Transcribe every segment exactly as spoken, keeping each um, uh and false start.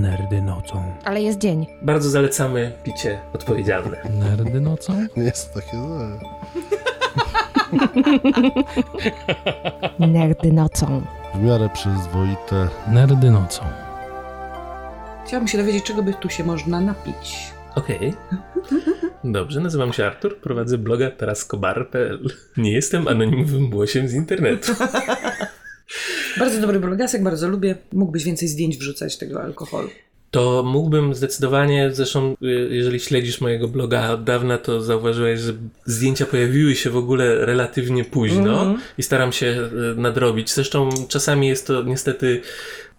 nerdy nocą. Ale jest dzień. Bardzo zalecamy picie odpowiedzialne. Nerdy nocą? Jest takie złe. Nerdy nocą. W miarę przyzwoite. Nerdy nocą. Chciałabym się dowiedzieć, czego by tu się można napić. Okej. Okay. Dobrze, nazywam się Artur, prowadzę bloga taraskobar kropka p l. Nie jestem anonimowym głosiem z internetu. Bardzo dobry blogasek, bardzo lubię. Mógłbyś więcej zdjęć wrzucać tego alkoholu. To mógłbym zdecydowanie, zresztą jeżeli śledzisz mojego bloga od dawna, to zauważyłeś, że zdjęcia pojawiły się w ogóle relatywnie późno mm-hmm. i staram się nadrobić. Zresztą czasami jest to niestety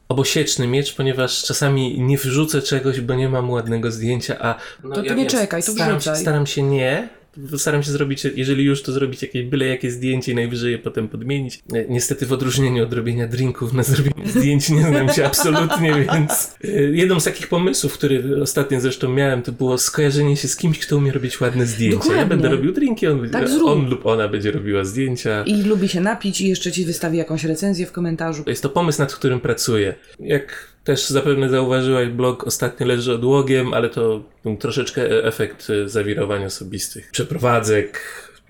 obosieczny miecz, ponieważ czasami nie wrzucę czegoś, bo nie mam ładnego zdjęcia, a... No, to ja, nie ja czekaj, to staram się, staram się nie... Staram się zrobić, jeżeli już, to zrobić jakieś byle jakie zdjęcie i najwyżej je potem podmienić. Niestety w odróżnieniu od robienia drinków na zrobienie zdjęć nie znam się absolutnie, więc jedną z takich pomysłów, który ostatnio zresztą miałem, to było skojarzenie się z kimś, kto umie robić ładne zdjęcia. Dokładnie. Ja będę robił drinki, on, tak on lub ona będzie robiła zdjęcia. I lubi się napić i jeszcze ci wystawi jakąś recenzję w komentarzu. Jest to pomysł, nad którym pracuję. Jak... Też zapewne zauważyłaś, blog ostatnio leży odłogiem, ale to troszeczkę efekt zawirowań osobistych, przeprowadzek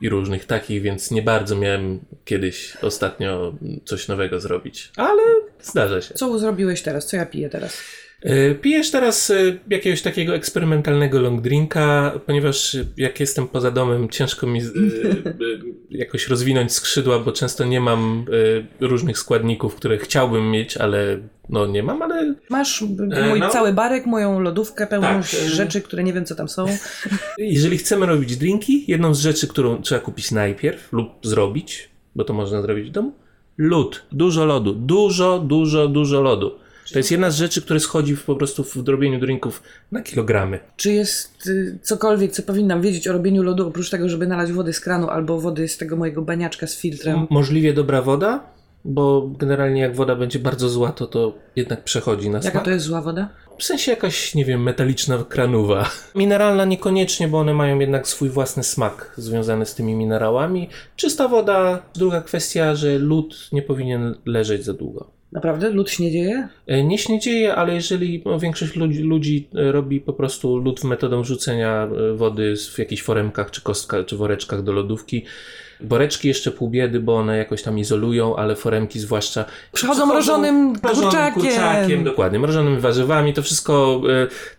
i różnych takich, więc nie bardzo miałem kiedyś ostatnio coś nowego zrobić, ale zdarza się. Co zrobiłeś teraz? Co ja piję teraz? Pijesz teraz jakiegoś takiego eksperymentalnego long drinka, ponieważ jak jestem poza domem, ciężko mi jakoś rozwinąć skrzydła, bo często nie mam różnych składników, które chciałbym mieć, ale no nie mam, ale... Masz mój no. cały barek, moją lodówkę pełną tak. rzeczy, które nie wiem co tam są. Jeżeli chcemy robić drinki, jedną z rzeczy, którą trzeba kupić najpierw lub zrobić, bo to można zrobić w domu, lód, dużo lodu, dużo, dużo, dużo lodu. To jest jedna z rzeczy, które schodzi po prostu w robieniu drinków na kilogramy. Czy jest y, cokolwiek, co powinnam wiedzieć o robieniu lodu, oprócz tego, żeby nalać wody z kranu albo wody z tego mojego baniaczka z filtrem? M- możliwie dobra woda, bo generalnie jak woda będzie bardzo zła, to to jednak przechodzi na smak. Jaka to jest zła woda? W sensie jakaś, nie wiem, metaliczna kranowa. Mineralna niekoniecznie, bo one mają jednak swój własny smak związany z tymi minerałami. Czysta woda. Druga kwestia, że lód nie powinien leżeć za długo. Naprawdę? Lód się nie dzieje? Nie się nie dzieje, ale jeżeli no, większość ludzi, ludzi robi po prostu lód metodą rzucenia wody w jakichś foremkach, czy kostkach, czy woreczkach do lodówki. Woreczki jeszcze pół biedy, bo one jakoś tam izolują, ale foremki zwłaszcza... Przychodzą mrożonym kurczakiem. kurczakiem. Dokładnie, mrożonymi warzywami. To wszystko,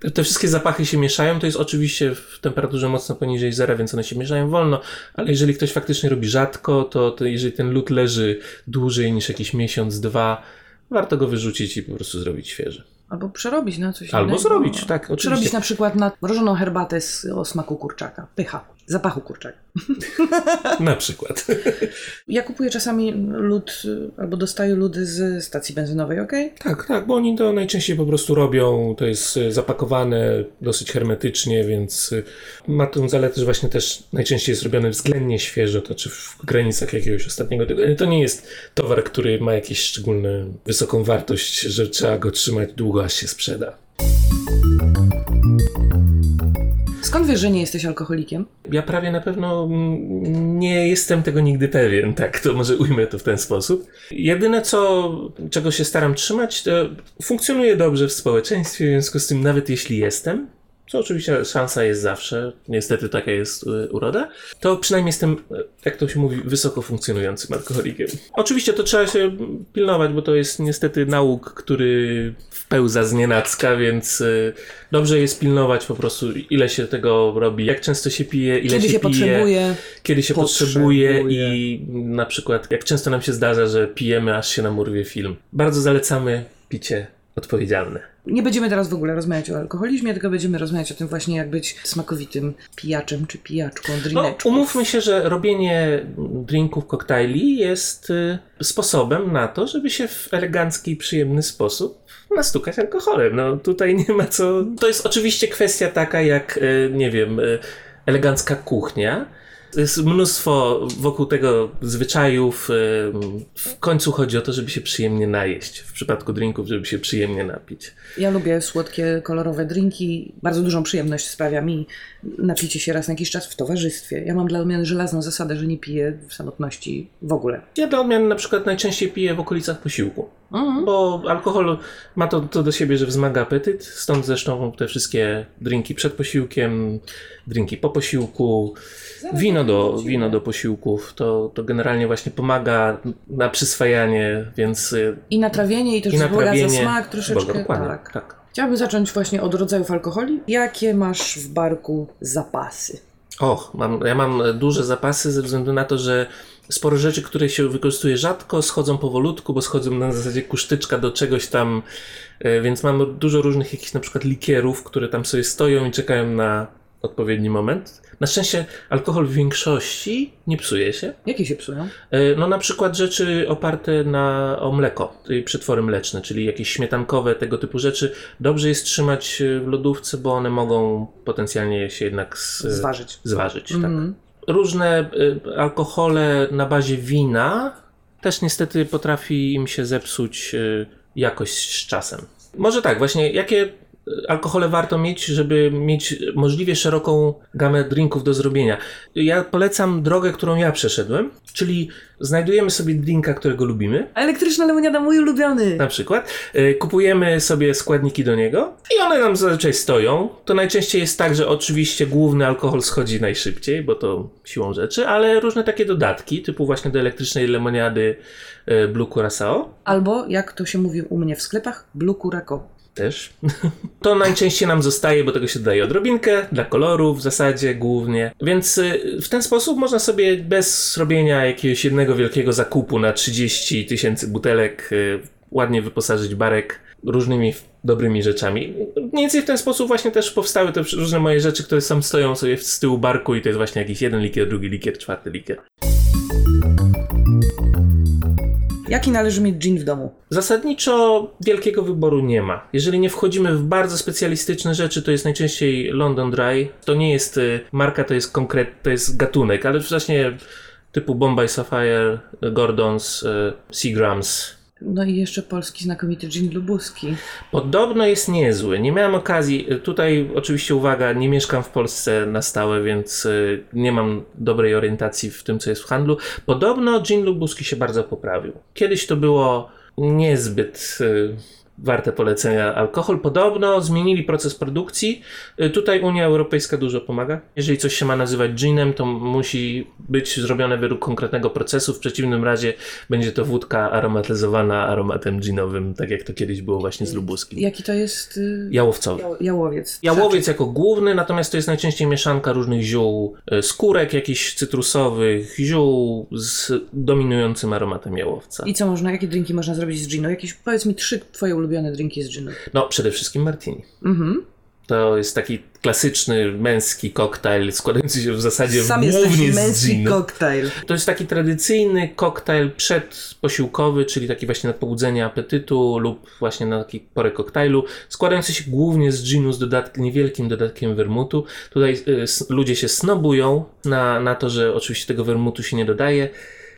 te, te wszystkie zapachy się mieszają. To jest oczywiście w temperaturze mocno poniżej zera, więc one się mieszają wolno, ale jeżeli ktoś faktycznie robi rzadko, to, to jeżeli ten lód leży dłużej niż jakiś miesiąc, dwa, warto go wyrzucić i po prostu zrobić świeży. Albo przerobić na coś Albo innego. zrobić, tak, oczywiście. Przerobić na przykład na mrożoną herbatę z, o smaku kurczaka. Pycha. Zapachu kurczaka. Na przykład. Ja kupuję czasami lód, albo dostaję lody z stacji benzynowej, okej? Okay? Tak, tak, bo oni to najczęściej po prostu robią. To jest zapakowane dosyć hermetycznie, więc ma tą zaletę, że właśnie też najczęściej jest robione względnie świeżo, to czy w granicach jakiegoś ostatniego tygodnia. To nie jest towar, który ma jakąś szczególną wysoką wartość, że trzeba go trzymać długo, aż się sprzeda. Skąd wiesz, że nie jesteś alkoholikiem? Ja prawie na pewno nie jestem tego nigdy pewien, tak, to może ujmę to w ten sposób. Jedyne, co, czego się staram trzymać, to funkcjonuję dobrze w społeczeństwie, w związku z tym nawet jeśli jestem, co oczywiście szansa jest zawsze, niestety taka jest uroda, to przynajmniej jestem, jak to się mówi, wysoko funkcjonującym alkoholikiem. Oczywiście to trzeba się pilnować, bo to jest niestety nauk, który wpełza znienacka, więc dobrze jest pilnować po prostu, ile się tego robi, jak często się pije, ile kiedy się, się pije, potrzebuje, kiedy się potrzebuje, potrzebuje i na przykład jak często nam się zdarza, że pijemy, aż się nam urwie film. Bardzo zalecamy picie odpowiedzialne. Nie będziemy teraz w ogóle rozmawiać o alkoholizmie, tylko będziemy rozmawiać o tym właśnie, jak być smakowitym pijaczem czy pijaczką, drineczką. No, umówmy się, że robienie drinków, koktajli jest y, sposobem na to, żeby się w elegancki i przyjemny sposób nastukać alkoholem. No tutaj nie ma co... To jest oczywiście kwestia taka jak, y, nie wiem, y, elegancka kuchnia. Jest mnóstwo wokół tego zwyczajów. W końcu chodzi o to, żeby się przyjemnie najeść. W przypadku drinków, żeby się przyjemnie napić. Ja lubię słodkie, kolorowe drinki. Bardzo dużą przyjemność sprawia mi napicie się raz na jakiś czas w towarzystwie. Ja mam dla odmiany żelazną zasadę, że nie piję w samotności w ogóle. Ja dla odmiany na przykład najczęściej piję w okolicach posiłku. Mm-hmm. Bo alkohol ma to, to do siebie, że wzmaga apetyt, stąd zresztą te wszystkie drinki przed posiłkiem, drinki po posiłku, wino do, wino do posiłków, to, to generalnie właśnie pomaga na przyswajanie, więc... I na trawienie, i też wzbogaca smak troszeczkę. Boga, dokładnie, tak. tak. Chciałabym zacząć właśnie od rodzajów alkoholi. Jakie masz w barku zapasy? Och, mam, ja mam duże zapasy ze względu na to, że sporo rzeczy, które się wykorzystuje rzadko, schodzą powolutku, bo schodzą na zasadzie kusztyczka do czegoś tam, więc mam dużo różnych jakichś na przykład likierów, które tam sobie stoją i czekają na odpowiedni moment. Na szczęście alkohol w większości nie psuje się. Jakie się psują? No na przykład rzeczy oparte na, o mleko, przetwory mleczne, czyli jakieś śmietankowe, tego typu rzeczy. Dobrze jest trzymać w lodówce, bo one mogą potencjalnie się jednak z, zważyć. zważyć mm-hmm. tak. Różne y, alkohole na bazie wina też niestety potrafi im się zepsuć y, jakość z czasem. Może tak, właśnie jakie alkohole warto mieć, żeby mieć możliwie szeroką gamę drinków do zrobienia. Ja polecam drogę, którą ja przeszedłem, czyli znajdujemy sobie drinka, którego lubimy. Elektryczna lemoniada, mój ulubiony. Na przykład. Kupujemy sobie składniki do niego i one nam zazwyczaj stoją. To najczęściej jest tak, że oczywiście główny alkohol schodzi najszybciej, bo to siłą rzeczy, ale różne takie dodatki, typu właśnie do elektrycznej lemoniady Blue Curaçao. Albo, jak to się mówi u mnie w sklepach, Blue Curaçao. Też. To najczęściej nam zostaje, bo tego się dodaje odrobinkę, dla koloru w zasadzie głównie. Więc w ten sposób można sobie bez robienia jakiegoś jednego wielkiego zakupu na trzydzieści tysięcy butelek ładnie wyposażyć barek różnymi dobrymi rzeczami. Mniej więcej w ten sposób właśnie też powstały te różne moje rzeczy, które sam stoją sobie z tyłu barku i to jest właśnie jakiś jeden likier, drugi likier, czwarty likier. Jaki należy mieć gin w domu? Zasadniczo wielkiego wyboru nie ma. Jeżeli nie wchodzimy w bardzo specjalistyczne rzeczy, to jest najczęściej London Dry. To nie jest marka, to jest konkret, to jest gatunek, ale właśnie typu Bombay Sapphire, Gordons, Seagrams. No i jeszcze polski znakomity gin lubuski. Podobno jest niezły. Nie miałem okazji. Tutaj oczywiście uwaga, nie mieszkam w Polsce na stałe, więc nie mam dobrej orientacji w tym, co jest w handlu. Podobno gin lubuski się bardzo poprawił. Kiedyś to było niezbyt warte polecenia alkohol. Podobno zmienili proces produkcji. Tutaj Unia Europejska dużo pomaga. Jeżeli coś się ma nazywać ginem, to musi być zrobione według konkretnego procesu. W przeciwnym razie będzie to wódka aromatyzowana aromatem ginowym, tak jak to kiedyś było właśnie z lubuskim. Jaki to jest? Jałowcowy. Ja, jałowiec. Jałowiec jako główny, natomiast to jest najczęściej mieszanka różnych ziół, skórek jakichś cytrusowych, ziół z dominującym aromatem jałowca. I co można? Jakie drinki można zrobić z ginu? Jakieś, powiedz mi, trzy twoje ulubione drinki z ginu? No, przede wszystkim martini. Mhm. To jest taki klasyczny męski koktajl składający się w zasadzie Sam głównie z ginu. Koktajl. To jest taki tradycyjny koktajl przedposiłkowy, czyli taki właśnie na pobudzenie apetytu lub właśnie na taki porę koktajlu, składający się głównie z ginu z dodatk- niewielkim dodatkiem wermutu. Tutaj y, s- ludzie się snobują na, na to, że oczywiście tego wermutu się nie dodaje.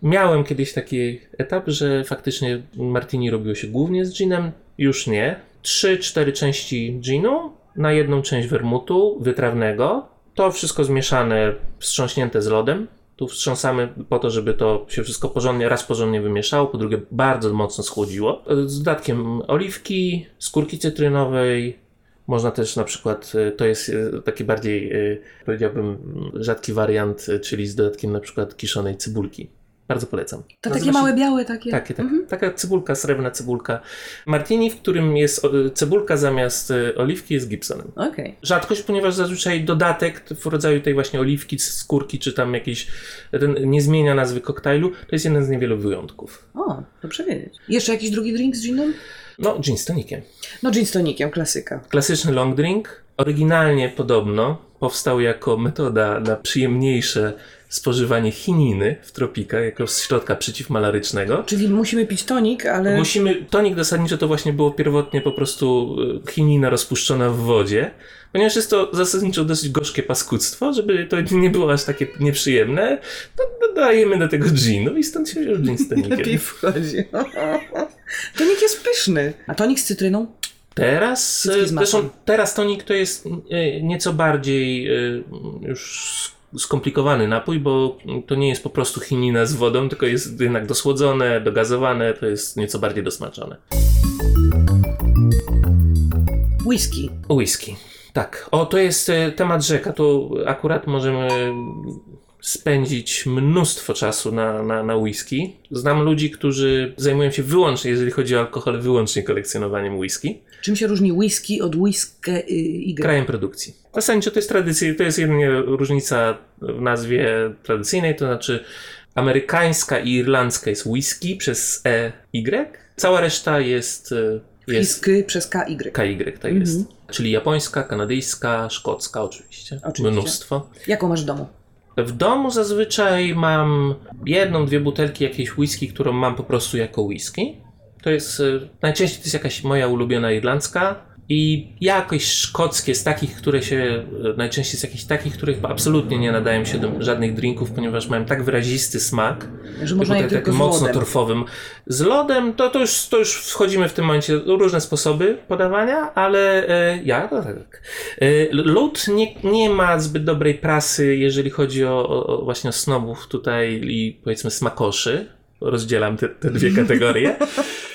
Miałem kiedyś taki etap, że faktycznie martini robiło się głównie z ginem, już nie. trzy cztery części ginu na jedną część wermutu wytrawnego. To wszystko zmieszane, wstrząśnięte z lodem. Tu wstrząsamy po to, żeby to się wszystko porządnie, raz porządnie wymieszało, po drugie bardzo mocno schłodziło. Z dodatkiem oliwki, skórki cytrynowej. Można też na przykład, to jest taki bardziej, powiedziałbym, rzadki wariant, czyli z dodatkiem na przykład kiszonej cebulki. Bardzo polecam. To takie małe białe takie? Takie, tak. Mhm. Taka cebulka, srebrna cebulka. Martini, w którym jest cebulka zamiast oliwki, jest Gibsonem. Okay. Rzadkość, ponieważ zazwyczaj dodatek w rodzaju tej właśnie oliwki, skórki, czy tam jakiejś, nie zmienia nazwy koktajlu. To jest jeden z niewielu wyjątków. O, dobrze wiedzieć. Jeszcze jakiś drugi drink z ginem? No, gin z tonikiem. No, gin z tonikiem, klasyka. Klasyczny long drink. Oryginalnie podobno powstał jako metoda na przyjemniejsze spożywanie chininy w tropikach jako środka przeciwmalarycznego. Czyli musimy pić tonik, ale... Musimy... Tonik zasadniczo to właśnie było pierwotnie po prostu chinina rozpuszczona w wodzie, ponieważ jest to zasadniczo dosyć gorzkie paskudztwo, żeby to nie było aż takie nieprzyjemne, to dodajemy do tego ginu i stąd się wziął gin z tonikiem. Lepiej wchodzi. Tonik jest pyszny. A tonik z cytryną? Teraz, zresztą teraz tonik to jest nieco bardziej już skomplikowany napój, bo to nie jest po prostu chinina z wodą, tylko jest jednak dosłodzone, dogazowane, to jest nieco bardziej dosmaczone. Whisky. Whisky. Tak. O, to jest temat rzeka. To akurat możemy spędzić mnóstwo czasu na, na, na whisky. Znam ludzi, którzy zajmują się wyłącznie, jeżeli chodzi o alkohol, wyłącznie kolekcjonowaniem whisky. Czym się różni whisky od whisky i yy, krajem produkcji. Zasadniczo to jest tradycja, to jest jedynie różnica w nazwie tradycyjnej, to znaczy amerykańska i irlandzka jest whisky przez E, Y. Cała reszta jest... Whisky przez K Y. K Y, tak mhm. jest. Czyli japońska, kanadyjska, szkocka oczywiście. oczywiście. Mnóstwo. Jaką masz w domu? W domu zazwyczaj mam jedną, dwie butelki jakiejś whisky, którą mam po prostu jako whisky. To jest, najczęściej to jest jakaś moja ulubiona irlandzka i jakieś szkockie z takich, które się, najczęściej z jakichś takich, których absolutnie nie nadają się do żadnych drinków, ponieważ mają tak wyrazisty smak, że można je tylko z mocno lodem. Torfowym. Z lodem to, to, już, to już wchodzimy w tym momencie, różne sposoby podawania, ale e, ja no tak. E, lód nie, nie ma zbyt dobrej prasy, jeżeli chodzi o, o właśnie o snobów tutaj i powiedzmy smakoszy. Rozdzielam te, te dwie kategorie,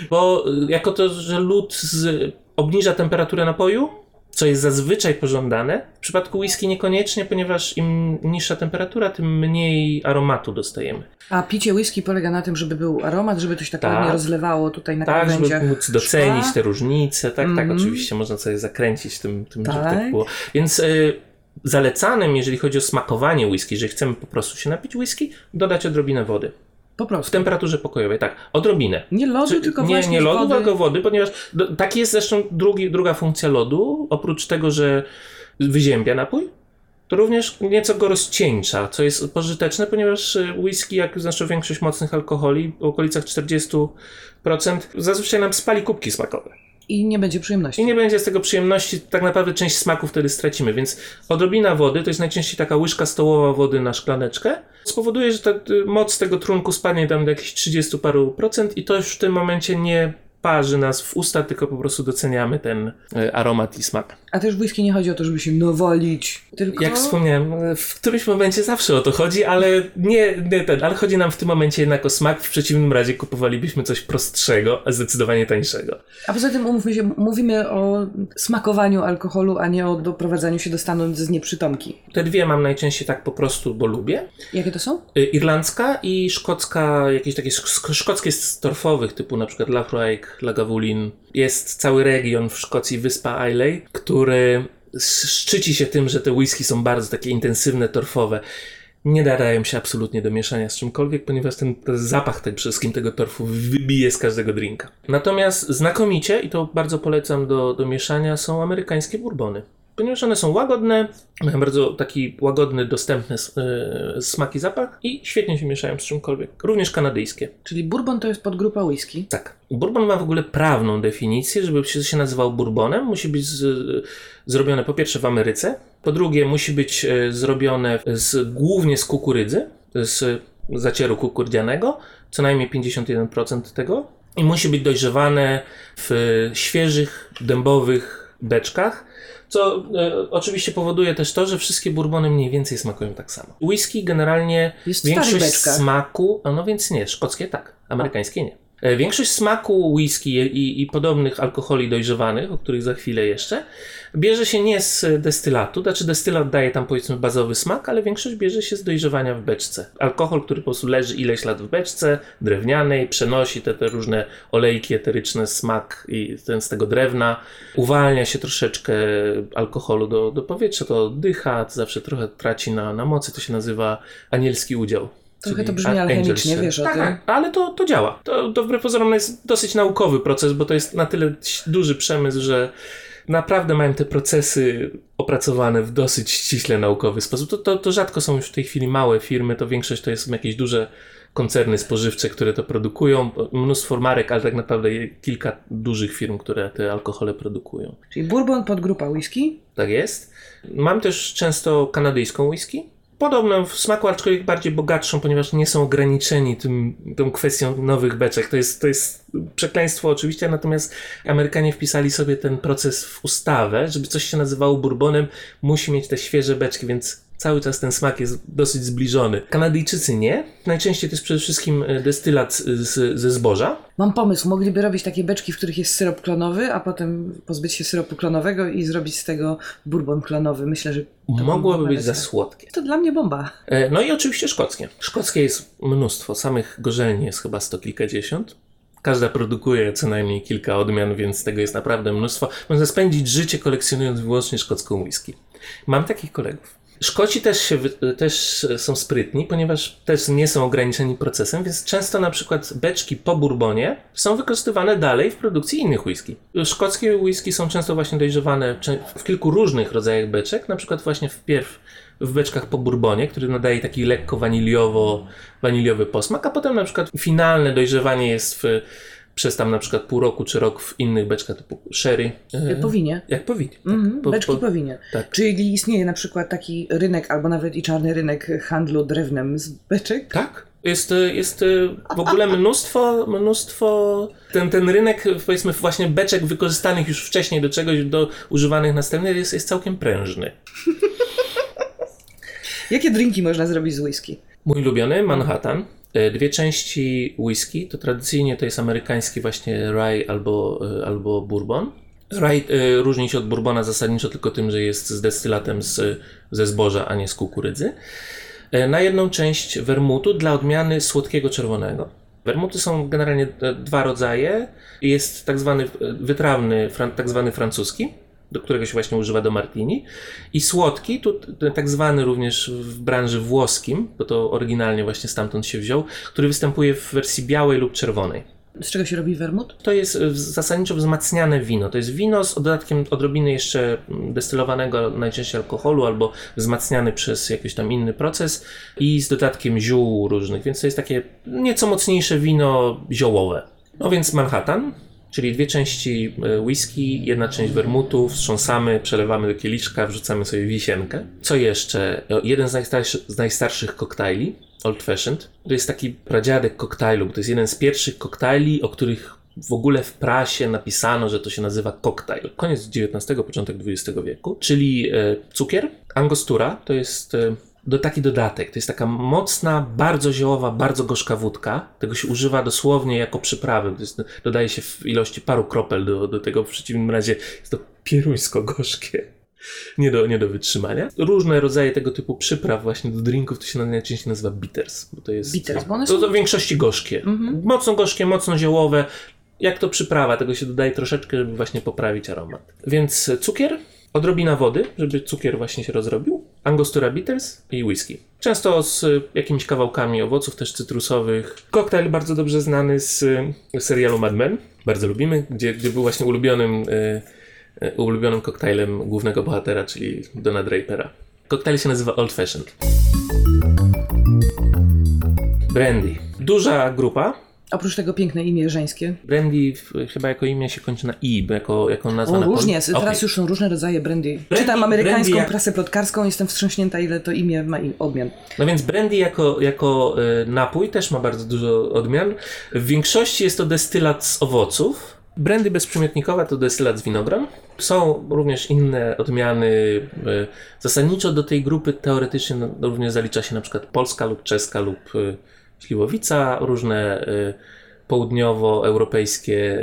bo jako to, że lód z, obniża temperaturę napoju, co jest zazwyczaj pożądane, w przypadku whisky niekoniecznie, ponieważ im niższa temperatura, tym mniej aromatu dostajemy. A picie whisky polega na tym, żeby był aromat, żeby to się tak, tak ładnie rozlewało tutaj na tak, krawędziach. Tak, żeby móc docenić szkła. Te różnice, tak, mm-hmm. tak, oczywiście można sobie zakręcić tym, tym tak. żeby tak było. Więc... Y- Zalecanym, jeżeli chodzi o smakowanie whisky, jeżeli chcemy po prostu się napić whisky, dodać odrobinę wody. Po prostu. W temperaturze pokojowej, tak. Odrobinę. Nie lodu, Czy, tylko nie, właśnie nie lodu, wody. tylko wody, ponieważ do, taki jest zresztą drugi, druga funkcja lodu. Oprócz tego, że wyziębia napój, to również nieco go rozcieńcza, co jest pożyteczne, ponieważ whisky, jak znaczy większość mocnych alkoholi, w okolicach czterdzieści procent zazwyczaj nam spali kubki smakowe. I nie będzie przyjemności. I nie będzie z tego przyjemności, tak naprawdę część smaku wtedy stracimy, więc odrobina wody, to jest najczęściej taka łyżka stołowa wody na szklaneczkę, spowoduje, że ta moc tego trunku spadnie tam do jakichś trzydziestu paru procent i to już w tym momencie nie parzy nas w usta, tylko po prostu doceniamy ten aromat i smak. A też w whisky nie chodzi o to, żeby się nawalić, tylko... Jak wspomniałem, w którymś momencie zawsze o to chodzi, ale nie, nie ten, ale chodzi nam w tym momencie jednak o smak, w przeciwnym razie kupowalibyśmy coś prostszego, a zdecydowanie tańszego. A poza tym umówmy się, mówimy o smakowaniu alkoholu, a nie o doprowadzaniu się do stanu z nieprzytomki. Te dwie mam najczęściej tak po prostu, bo lubię. Jakie to są? Irlandzka i szkocka, jakieś takie szk- szkockie z torfowych, typu na przykład Laphroaig, Lagavulin. Jest cały region w Szkocji, wyspa Islay, który szczyci się tym, że te whisky są bardzo takie intensywne, torfowe. Nie nadają się absolutnie do mieszania z czymkolwiek, ponieważ ten, ten zapach tym wszystkim tego torfu wybije z każdego drinka. Natomiast znakomicie, i to bardzo polecam do, do mieszania, są amerykańskie bourbony. Ponieważ one są łagodne, mają bardzo taki łagodny, dostępny yy, smak i zapach i świetnie się mieszają z czymkolwiek. Również kanadyjskie. Czyli bourbon to jest podgrupa whisky? Tak. Bourbon ma w ogóle prawną definicję, żeby się, się nazywał bourbonem. Musi być z, y, zrobione po pierwsze w Ameryce, po drugie musi być y, zrobione z, głównie z kukurydzy, z zacieru kukurydzianego, co najmniej pięćdziesiąt jeden procent tego i musi być dojrzewane w y, świeżych, dębowych beczkach. Co e, oczywiście powoduje też to, że wszystkie bourbony mniej więcej smakują tak samo. Whisky generalnie jest większość smaku, no więc nie, szkockie tak, amerykańskie nie. E, większość smaku whisky i, i podobnych alkoholi dojrzewanych, o których za chwilę jeszcze, bierze się nie z destylatu, znaczy destylat daje tam powiedzmy bazowy smak, ale większość bierze się z dojrzewania w beczce. Alkohol, który po prostu leży ileś lat w beczce drewnianej, przenosi te, te różne olejki eteryczne, smak i ten z tego drewna, uwalnia się troszeczkę alkoholu do, do powietrza, to oddycha, to zawsze trochę traci na, na mocy, to się nazywa anielski udział. Trochę to brzmi alchemicznie, wiesz o tym. Tak, ale to, to działa. To, to wbrew pozorom jest dosyć naukowy proces, bo to jest na tyle duży przemysł, że naprawdę mają te procesy opracowane w dosyć ściśle naukowy sposób. To, to, to rzadko są już w tej chwili małe firmy, to większość to są jakieś duże koncerny spożywcze, które to produkują. Mnóstwo marek, ale tak naprawdę kilka dużych firm, które te alkohole produkują. Czyli bourbon podgrupa whisky? Tak jest. Mam też często kanadyjską whisky. Podobną w smaku, aczkolwiek bardziej bogatszą, ponieważ nie są ograniczeni tym, tą kwestią nowych beczek. To jest, to jest przekleństwo oczywiście, natomiast Amerykanie wpisali sobie ten proces w ustawę, żeby coś się nazywało bourbonem, musi mieć te świeże beczki, więc cały czas ten smak jest dosyć zbliżony. Kanadyjczycy nie. Najczęściej to jest przede wszystkim destylat z, ze zboża. Mam pomysł, mogliby robić takie beczki, w których jest syrop klonowy, a potem pozbyć się syropu klonowego i zrobić z tego bourbon klonowy. Myślę, że to mogłoby być za słodkie. To dla mnie bomba. No i oczywiście szkockie. Szkockie jest mnóstwo. Samych gorzelni jest chyba sto kilkadziesiąt. Każda produkuje co najmniej kilka odmian, więc tego jest naprawdę mnóstwo. Można spędzić życie kolekcjonując wyłącznie szkocką whisky. Mam takich kolegów. Szkoci też, się, też są sprytni, ponieważ też nie są ograniczeni procesem, więc często na przykład beczki po bourbonie są wykorzystywane dalej w produkcji innych whisky. Szkockie whisky są często właśnie dojrzewane w kilku różnych rodzajach beczek, na przykład właśnie wpierw w beczkach po bourbonie, który nadaje taki lekko waniliowo, waniliowy posmak, a potem na przykład finalne dojrzewanie jest w, przez tam na przykład pół roku czy rok w innych beczkach typu sherry. Jak powinie. Jak powinie. Tak. Mm-hmm. po, Beczki po, powinie. Tak. Czyli istnieje na przykład taki rynek albo nawet i czarny rynek handlu drewnem z beczek? Tak. Jest, jest w ogóle mnóstwo, mnóstwo, ten, ten rynek, powiedzmy właśnie beczek wykorzystanych już wcześniej do czegoś, do używanych następnych jest, jest całkiem prężny. Jakie drinki można zrobić z whisky? Mój ulubiony, Manhattan. Dwie części whisky, to tradycyjnie to jest amerykański właśnie rye albo, albo bourbon. Rye y, różni się od bourbona zasadniczo tylko tym, że jest z destylatem z, ze zboża, a nie z kukurydzy. Na jedną część wermutu dla odmiany słodkiego czerwonego. Wermuty są generalnie dwa rodzaje. Jest tak zwany wytrawny, tak zwany francuski, do którego się właśnie używa do martini. I słodki, tu tak zwany również w branży włoskim, bo to oryginalnie właśnie stamtąd się wziął, który występuje w wersji białej lub czerwonej. Z czego się robi wermut? To jest zasadniczo wzmacniane wino. To jest wino z dodatkiem odrobiny jeszcze destylowanego najczęściej alkoholu albo wzmacniany przez jakiś tam inny proces i z dodatkiem ziół różnych, więc to jest takie nieco mocniejsze wino ziołowe. No więc Manhattan. Czyli dwie części whisky, jedna część wermutu, wstrząsamy, przelewamy do kieliszka, wrzucamy sobie wisienkę. Co jeszcze? Jeden z, najstarszy, z najstarszych koktajli, Old Fashioned. To jest taki pradziadek koktajlu, bo to jest jeden z pierwszych koktajli, o których w ogóle w prasie napisano, że to się nazywa koktajl. Koniec dziewiętnastego, początek dwudziestego wieku. Czyli cukier, angostura, to jest... Do taki dodatek. To jest taka mocna, bardzo ziołowa, bardzo gorzka wódka. Tego się używa dosłownie jako przyprawy. To jest, dodaje się w ilości paru kropel do, do tego. W przeciwnym razie jest to pieruńsko gorzkie. Nie do, nie do wytrzymania. Różne rodzaje tego typu przypraw właśnie do drinków to się najczęściej nazywa bitters. Bo to jest bitters, bo one są... to, to w większości gorzkie. Mm-hmm. Mocno gorzkie, mocno ziołowe. Jak to przyprawa, tego się dodaje troszeczkę, żeby właśnie poprawić aromat. Więc cukier, odrobina wody, żeby cukier właśnie się rozrobił. Angostura bitters i whisky. Często z jakimiś kawałkami owoców, też cytrusowych. Koktajl bardzo dobrze znany z serialu Mad Men. Bardzo lubimy, gdzie, gdzie był właśnie ulubionym, yy, ulubionym koktajlem głównego bohatera, czyli Dona Drapera. Koktajl się nazywa Old Fashioned. Brandy. Duża grupa. Oprócz tego piękne imię żeńskie. Brandy chyba jako imię się kończy na i, jako, jako nazwa o, na różnie, pol... teraz okay. Już są różne rodzaje brandy. brandy Czytam amerykańską brandy, prasę plotkarską, jestem wstrząśnięta, ile to imię ma odmian. No więc brandy jako, jako napój też ma bardzo dużo odmian. W większości jest to destylat z owoców. Brandy bezprzymiotnikowa to destylat z winogron. Są również inne odmiany. Zasadniczo do tej grupy teoretycznie również zalicza się na przykład polska lub czeska lub... śliwowica, różne y, południowoeuropejskie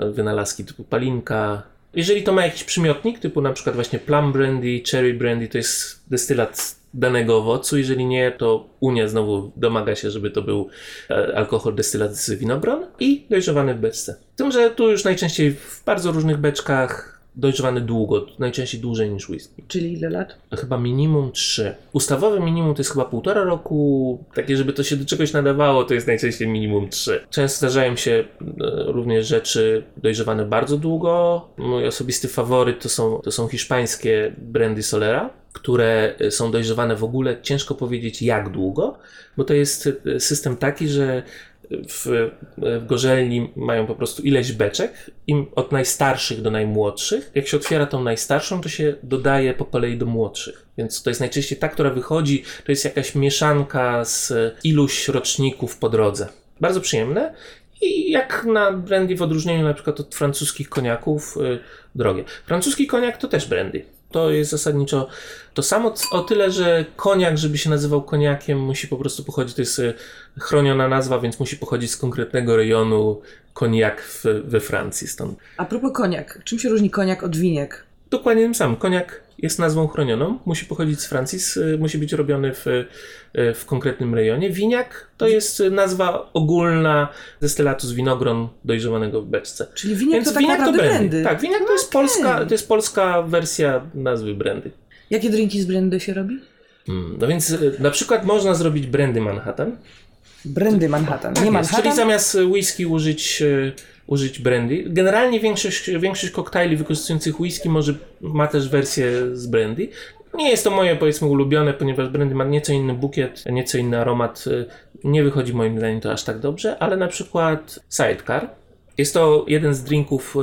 y, wynalazki typu palinka. Jeżeli to ma jakiś przymiotnik, typu na przykład właśnie plum brandy, cherry brandy, to jest destylat danego owocu. Jeżeli nie, to Unia znowu domaga się, żeby to był e, alkohol destylat z winogron i dojrzewany w beczce. Tym, że tu już najczęściej w bardzo różnych beczkach dojrzewany długo, najczęściej dłużej niż whisky. Czyli ile lat? Chyba minimum trzy. Ustawowe minimum to jest chyba półtora roku, takie żeby to się do czegoś nadawało, to jest najczęściej minimum trzy. Często zdarzają się również rzeczy dojrzewane bardzo długo. Mój osobisty faworyt to są, to są hiszpańskie brandy Solera, które są dojrzewane w ogóle, ciężko powiedzieć jak długo, bo to jest system taki, że W, w gorzelni mają po prostu ileś beczek, im od najstarszych do najmłodszych. Jak się otwiera tą najstarszą, to się dodaje po kolei do młodszych. Więc to jest najczęściej ta, która wychodzi, to jest jakaś mieszanka z iluś roczników po drodze. Bardzo przyjemne i jak na brandy w odróżnieniu na przykład od francuskich koniaków, yy, drogie. Francuski koniak to też brandy. To jest zasadniczo to samo, o tyle, że koniak, żeby się nazywał koniakiem, musi po prostu pochodzić, to jest chroniona nazwa, więc musi pochodzić z konkretnego rejonu koniak w, we Francji. Stąd. A propos koniak, czym się różni koniak od winiek? Dokładnie tym samym. Koniak jest nazwą chronioną, musi pochodzić z Francji, z, musi być robiony w, w konkretnym rejonie. Winiak to jest nazwa ogólna destylatu z winogron dojrzewanego w beczce. Czyli winiak Więc to tak winiak naprawdę to brandy. brandy. Tak, winiak no to, jest okay. polska, to jest polska wersja nazwy brandy. Jakie drinki z brandy się robi? Hmm, no więc na przykład można zrobić brandy Manhattan. Brandy Manhattan, nie Manhattan? Czyli zamiast whisky użyć... użyć brandy. Generalnie większość, większość koktajli wykorzystujących whisky może, ma też wersję z brandy. Nie jest to moje, powiedzmy, ulubione, ponieważ brandy ma nieco inny bukiet, nieco inny aromat. Nie wychodzi moim zdaniem to aż tak dobrze, ale na przykład Sidecar. Jest to jeden z drinków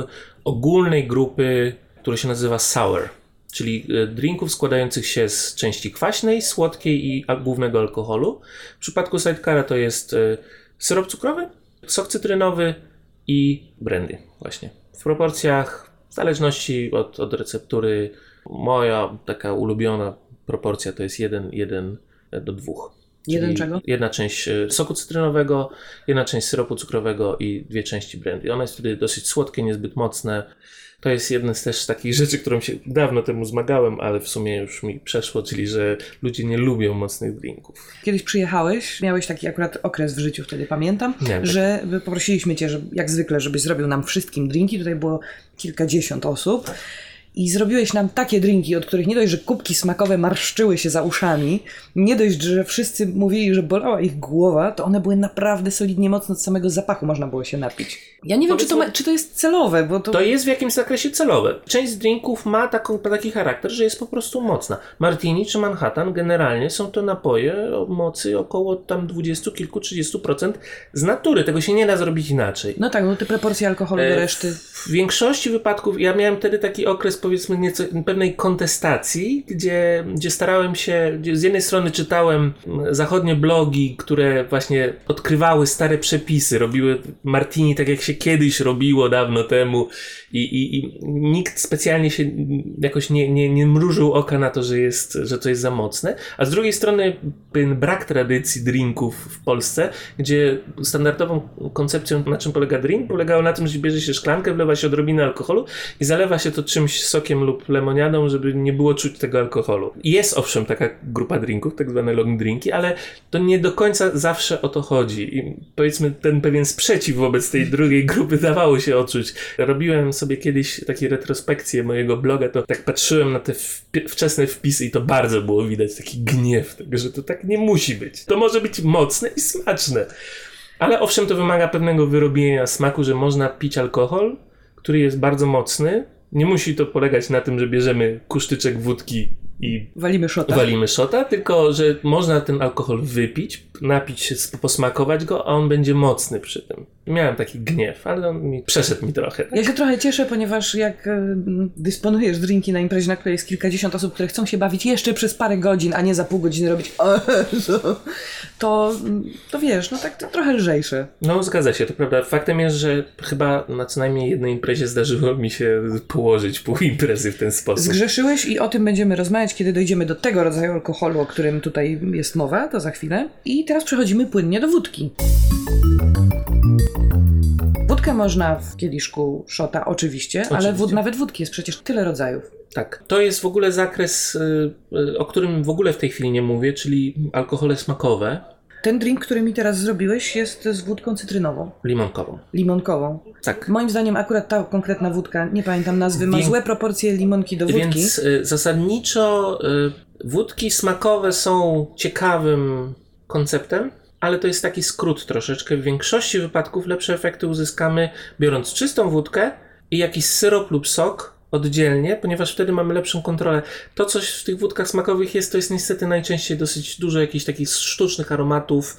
ogólnej grupy, który się nazywa Sour, czyli drinków składających się z części kwaśnej, słodkiej i głównego alkoholu. W przypadku Sidecara to jest syrop cukrowy, sok cytrynowy, i brandy właśnie. W proporcjach, w zależności od, od receptury, moja taka ulubiona proporcja to jest jeden do dwóch. Jeden czego? Jedna część soku cytrynowego, jedna część syropu cukrowego i dwie części brandy. Ona jest wtedy dosyć słodkie, niezbyt mocne. To jest jedna z też takich rzeczy, którą się dawno temu zmagałem, ale w sumie już mi przeszło, czyli że ludzie nie lubią mocnych drinków. Kiedyś przyjechałeś, miałeś taki akurat okres w życiu, wtedy pamiętam, nie, że tak. Poprosiliśmy cię, że, jak zwykle, żebyś zrobił nam wszystkim drinki. Tutaj było kilkadziesiąt osób. Tak. I zrobiłeś nam takie drinki, od których nie dość, że kubki smakowe marszczyły się za uszami, nie dość, że wszyscy mówili, że bolała ich głowa, to one były naprawdę solidnie mocno, od samego zapachu można było się napić. Ja nie wiem, czy to, ma, czy to jest celowe, bo to... To jest w jakimś zakresie celowe. Część z drinków ma taką, taki charakter, że jest po prostu mocna. Martini czy Manhattan generalnie są to napoje o mocy około tam dwudziestu kilku, trzydziestu procent z natury. Tego się nie da zrobić inaczej. No tak, no te proporcje alkoholu do reszty... W większości wypadków, ja miałem wtedy taki okres, powiedzmy, nieco pewnej kontestacji, gdzie, gdzie starałem się, gdzie z jednej strony czytałem zachodnie blogi, które właśnie odkrywały stare przepisy, robiły martini tak jak się kiedyś robiło dawno temu i, i, i nikt specjalnie się jakoś nie, nie, nie mrużył oka na to, że jest, że to jest za mocne, a z drugiej strony ten brak tradycji drinków w Polsce, gdzie standardową koncepcją, na czym polega drink, polegało na tym, że bierze się szklankę, wlewa się odrobinę alkoholu i zalewa się to czymś sokiem lub lemoniadą, żeby nie było czuć tego alkoholu. Jest owszem taka grupa drinków, tak zwane long drinki, ale to nie do końca zawsze o to chodzi. I powiedzmy ten pewien sprzeciw wobec tej drugiej grupy dawało się odczuć. Robiłem sobie kiedyś takie retrospekcje mojego bloga, to tak patrzyłem na te wp- wczesne wpisy i to bardzo było widać, taki gniew, tak, że to tak nie musi być. To może być mocne i smaczne. Ale owszem to wymaga pewnego wyrobienia smaku, że można pić alkohol, który jest bardzo mocny. Nie musi to polegać na tym, że bierzemy kusztyczek wódki i walimy szota. walimy szota, tylko że można ten alkohol wypić, napić się, posmakować go, a on będzie mocny przy tym. Miałem taki gniew, ale on mi przeszedł mi trochę. Tak? Ja się trochę cieszę, ponieważ jak dysponujesz drinki na imprezie, na której jest kilkadziesiąt osób, które chcą się bawić jeszcze przez parę godzin, a nie za pół godziny robić to, to wiesz, no tak to trochę lżejsze. No zgadza się, to prawda. Faktem jest, że chyba na co najmniej jednej imprezie zdarzyło mi się położyć pół imprezy w ten sposób. Zgrzeszyłeś i o tym będziemy rozmawiać, kiedy dojdziemy do tego rodzaju alkoholu, o którym tutaj jest mowa, to za chwilę. I teraz przechodzimy płynnie do wódki. Wódkę można w kieliszku szota oczywiście, oczywiście. ale wód, nawet wódki jest przecież tyle rodzajów. Tak. To jest w ogóle zakres, o którym w ogóle w tej chwili nie mówię, czyli alkohole smakowe. Ten drink, który mi teraz zrobiłeś, jest z wódką cytrynową. Limonkową. Limonkową. Tak. Moim zdaniem akurat ta konkretna wódka, nie pamiętam nazwy, ma Wie... złe proporcje limonki do wódki. Więc y, zasadniczo y, wódki smakowe są ciekawym konceptem, ale to jest taki skrót troszeczkę. W większości wypadków lepsze efekty uzyskamy biorąc czystą wódkę i jakiś syrop lub sok oddzielnie, ponieważ wtedy mamy lepszą kontrolę. To, co w tych wódkach smakowych jest, to jest niestety najczęściej dosyć dużo jakichś takich sztucznych aromatów,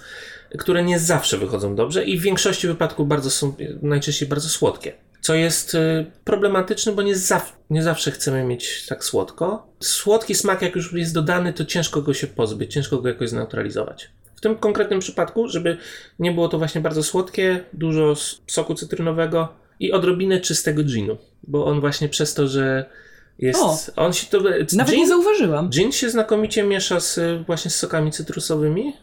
które nie zawsze wychodzą dobrze i w większości wypadków bardzo są najczęściej bardzo słodkie. Co jest problematyczne, bo nie, zaw- nie zawsze chcemy mieć tak słodko. Słodki smak, jak już jest dodany, to ciężko go się pozbyć, ciężko go jakoś zneutralizować. W tym konkretnym przypadku, żeby nie było to właśnie bardzo słodkie, dużo soku cytrynowego i odrobinę czystego ginu, bo on właśnie przez to, że Jest, o, on się to, nawet gin, nie zauważyłam. Gin się znakomicie miesza z, właśnie z sokami cytrusowymi,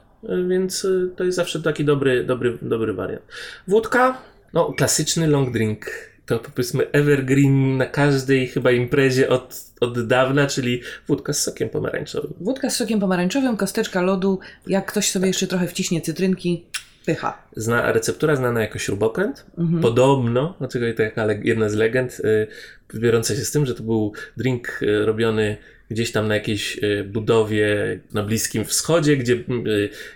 więc to jest zawsze taki dobry, dobry, dobry wariant. Wódka, no klasyczny long drink. To powiedzmy evergreen na każdej chyba imprezie od, od dawna, czyli wódka z sokiem pomarańczowym. Wódka z sokiem pomarańczowym, kosteczka lodu, jak ktoś sobie jeszcze trochę wciśnie cytrynki, pycha. Zna, receptura znana jako śrubokręt, mhm. podobno, znaczy to taka jedna z legend y, biorąca się z tym, że to był drink y, robiony gdzieś tam na jakiejś y, budowie na Bliskim Wschodzie, gdzie y,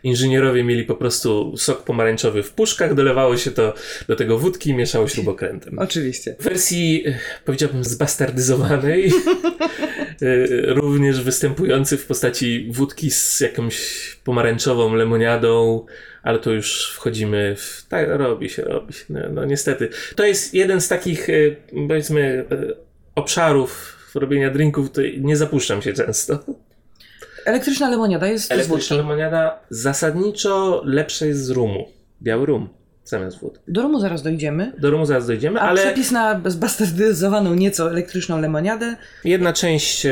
inżynierowie mieli po prostu sok pomarańczowy w puszkach, dolewało się to do tego wódki i mieszało śrubokrętem. Oczywiście. W wersji, y, powiedziałbym, zbastardyzowanej, y, również występujący w postaci wódki z jakąś pomarańczową lemoniadą, ale to już wchodzimy w... Tak, robi się, robi się. No, no niestety. To jest jeden z takich, y, powiedzmy, y, obszarów robienia drinków, to nie zapuszczam się często. Elektryczna lemoniada jest Elektryczna lemoniada zasadniczo lepsza jest z rumu. Biały rum zamiast wód. Do rumu zaraz dojdziemy. Do rumu zaraz dojdziemy, A ale... przepis na zbastardyzowaną nieco elektryczną lemoniadę. Jedna część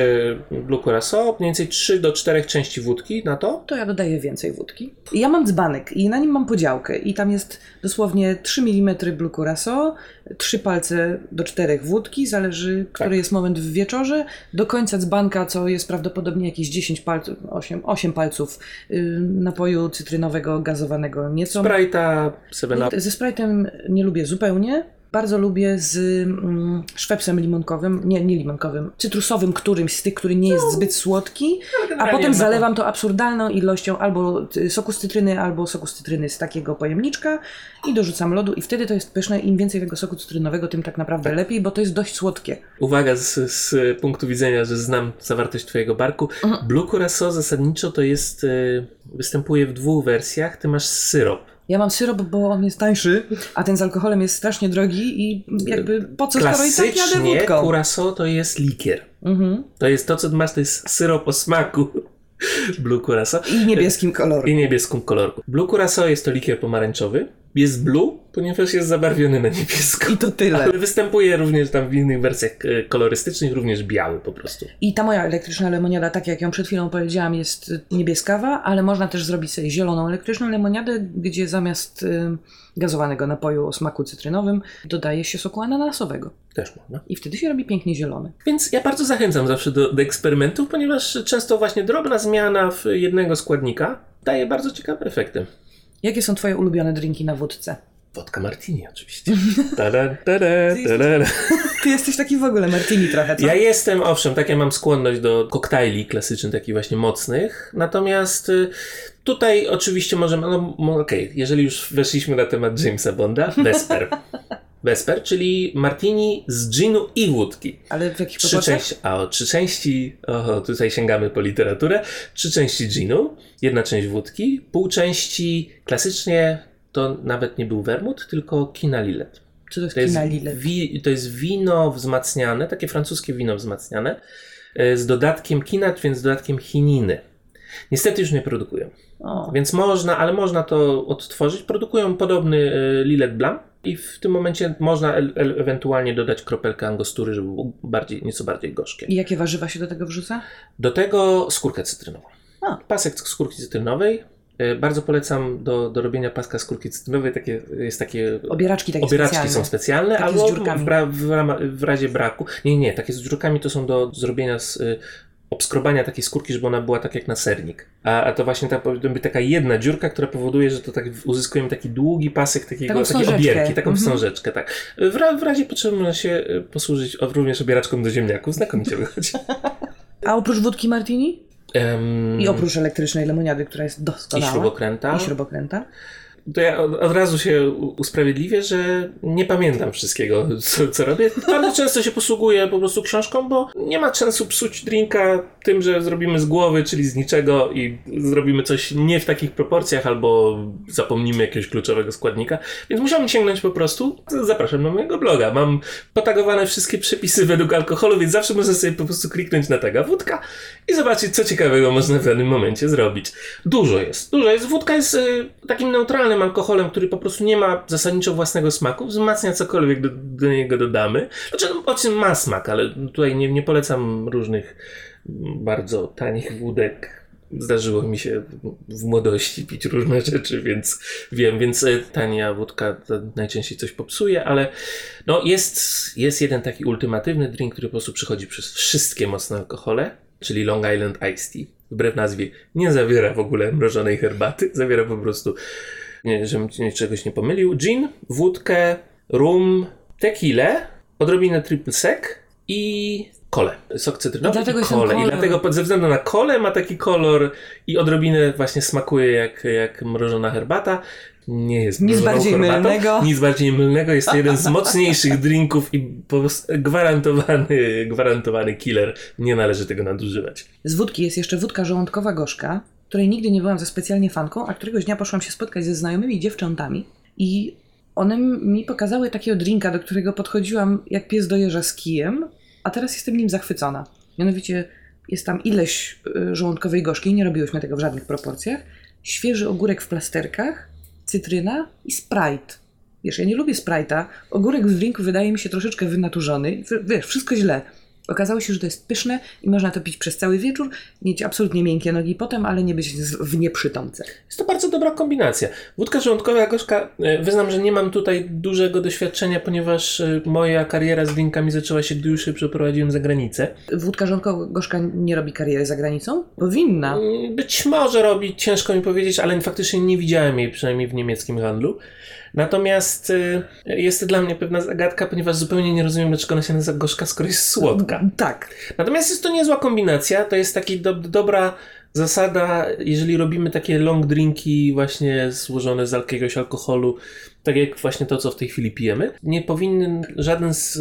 Blue Curaçao, mniej więcej trzy do czterech części wódki na to. To ja dodaję więcej wódki. Ja mam dzbanek i na nim mam podziałkę i tam jest dosłownie trzy milimetry Blue Curaçao, trzy palce do czterech wódki, zależy tak. który jest moment w wieczorze. Do końca dzbanka, co jest prawdopodobnie jakieś dziesięć palców, osiem palców yy, napoju cytrynowego, gazowanego nieco. Sprite'a, siedem. Ze Sprite'em nie lubię zupełnie. Bardzo lubię z mm, szwepsem limonkowym, nie, nie limonkowym, cytrusowym którymś z tych, który nie jest no, zbyt słodki, a potem zalewam to absurdalną ilością albo soku z cytryny, albo soku z cytryny z takiego pojemniczka i dorzucam lodu i wtedy to jest pyszne. Im więcej tego soku cytrynowego, tym tak naprawdę tak. lepiej, bo to jest dość słodkie. Uwaga z, z punktu widzenia, że znam zawartość twojego barku. Mhm. Blue Curaçao zasadniczo to jest, występuje w dwóch wersjach. Ty masz syrop. Ja mam syrop, bo on jest tańszy, a ten z alkoholem jest strasznie drogi i jakby po co, skoro i tak jadę wódką? Klasycznie Curaçao to jest likier. Mm-hmm. To jest to, co masz, to jest syrop o smaku Blue Curaçao. I niebieskim kolorku. I niebieskim kolorku. Blue Curaçao jest to likier pomarańczowy. Jest blue, ponieważ jest zabarwiony na niebiesko. I to tyle. Ale występuje również tam w innych wersjach kolorystycznych, również biały po prostu. I ta moja elektryczna lemoniada, tak jak ją przed chwilą powiedziałam, jest niebieskawa, ale można też zrobić sobie zieloną elektryczną lemoniadę, gdzie zamiast y, gazowanego napoju o smaku cytrynowym dodaje się soku ananasowego. Też można. I wtedy się robi pięknie zielony. Więc ja bardzo zachęcam zawsze do, do eksperymentów, ponieważ często właśnie drobna zmiana w jednego składnika daje bardzo ciekawe efekty. Jakie są twoje ulubione drinki na wódce? Wódka martini oczywiście. Tada, tada, tada. Ty jesteś taki w ogóle martini trochę, co? Ja jestem, owszem, tak, ja mam skłonność do koktajli klasycznych, takich właśnie mocnych. Natomiast tutaj oczywiście możemy, no okej, okay, jeżeli już weszliśmy na temat Jamesa Bonda, Vesper. Vesper, czyli martini z ginu i wódki. Ale w jakich proporcjach? A o, trzy części, o, tutaj sięgamy po literaturę, trzy części ginu, jedna część wódki, pół części, klasycznie to nawet nie był wermut, tylko quina Lillet. Co to jest quina Lillet? Wi, to jest wino wzmacniane, takie francuskie wino wzmacniane, z dodatkiem quinat, więc z dodatkiem chininy. Niestety już nie produkują, o. więc można, ale można to odtworzyć. Produkują podobny y, Lillet blanc. I w tym momencie można e- e- ewentualnie dodać kropelkę angostury, żeby było bardziej, nieco bardziej gorzkie. I jakie warzywa się do tego wrzuca? Do tego skórkę cytrynową. A. Pasek skórki cytrynowej. E- bardzo polecam do, do robienia paska skórki cytrynowej. Takie, jest takie... Obieraczki takie obieraczki specjalne. są specjalne. Takie albo z dziurkami. W, ra- w, ra- w razie braku. Nie, nie. Takie z dziurkami to są do zrobienia z... Y- obskrobania takiej skórki, żeby ona była tak jak na sernik. A, a to właśnie ta, taka jedna dziurka, która powoduje, że to tak uzyskujemy taki długi pasek, takiego, takiej obierki, taką wstążeczkę. Tak. W, w razie potrzeby można się posłużyć również obieraczką do ziemniaków. Znakomicie wychodzi. A oprócz wódki martini? Um, I oprócz elektrycznej lemoniady, która jest doskonała. I śrubokręta. I śrubokręta. To ja od, od razu się usprawiedliwię, że nie pamiętam wszystkiego, co, co robię. Bardzo często się posługuję po prostu książką, bo nie ma sensu psuć drinka tym, że zrobimy z głowy, czyli z niczego i zrobimy coś nie w takich proporcjach albo zapomnimy jakiegoś kluczowego składnika. Więc musiałem sięgnąć po prostu. Zapraszam na mojego bloga. Mam potagowane wszystkie przepisy według alkoholu, więc zawsze można sobie po prostu kliknąć na taga wódka i zobaczyć, co ciekawego można w danym momencie zrobić. Dużo jest. Dużo jest. Wódka jest y, takim neutralnym naturalnym alkoholem, który po prostu nie ma zasadniczo własnego smaku, wzmacnia cokolwiek do, do niego dodamy. Znaczy, no, oczywiście ma smak, ale tutaj nie, nie polecam różnych bardzo tanich wódek. Zdarzyło mi się w młodości pić różne rzeczy, więc wiem, więc tania wódka najczęściej coś popsuje, ale no jest, jest jeden taki ultimatywny drink, który po prostu przechodzi przez wszystkie mocne alkohole, czyli Long Island Iced Tea. Wbrew nazwie nie zawiera w ogóle mrożonej herbaty, zawiera po prostu, nie, żebym czegoś nie pomylił, gin, wódkę, rum, tequilę, odrobinę triple sec i kolę. Sok cytrynowy i, i kolę. I dlatego ze względu na kolę ma taki kolor i odrobinę właśnie smakuje jak, jak mrożona herbata. Nie jest nic bardziej herbatą. Mylnego. Nic bardziej mylnego. Jest to jeden z mocniejszych drinków i po prostu gwarantowany, gwarantowany killer. Nie należy tego nadużywać. Z wódki jest jeszcze wódka żołądkowa gorzka, której nigdy nie byłam za specjalnie fanką, a któregoś dnia poszłam się spotkać ze znajomymi dziewczętami i one mi pokazały takiego drinka, do którego podchodziłam jak pies do jeża z kijem, a teraz jestem nim zachwycona. Mianowicie jest tam ileś żołądkowej gorzki, nie robiłyśmy tego w żadnych proporcjach, świeży ogórek w plasterkach, cytryna i Sprite. Wiesz, ja nie lubię Sprite'a. Ogórek w drinku wydaje mi się troszeczkę wynaturzony. Wiesz, wszystko źle. Okazało się, że to jest pyszne i można to pić przez cały wieczór, mieć absolutnie miękkie nogi potem, ale nie być w nieprzytomce. Jest to bardzo dobra kombinacja. Wódka żołądkowa gorzka, wyznam, że nie mam tutaj dużego doświadczenia, ponieważ moja kariera z drinkami zaczęła się, gdy już się przeprowadziłem za granicę. Wódka żołądkowa gorzka nie robi kariery za granicą? Powinna. Być może robi, ciężko mi powiedzieć, ale faktycznie nie widziałem jej, przynajmniej w niemieckim handlu. Natomiast jest to dla mnie pewna zagadka, ponieważ zupełnie nie rozumiem, dlaczego ona się nazywa gorzka, skoro jest słodka. Tak. Natomiast jest to niezła kombinacja, to jest taka do, dobra zasada, jeżeli robimy takie long drinki właśnie złożone z jakiegoś alkoholu, tak jak właśnie to, co w tej chwili pijemy. Nie powinien żaden z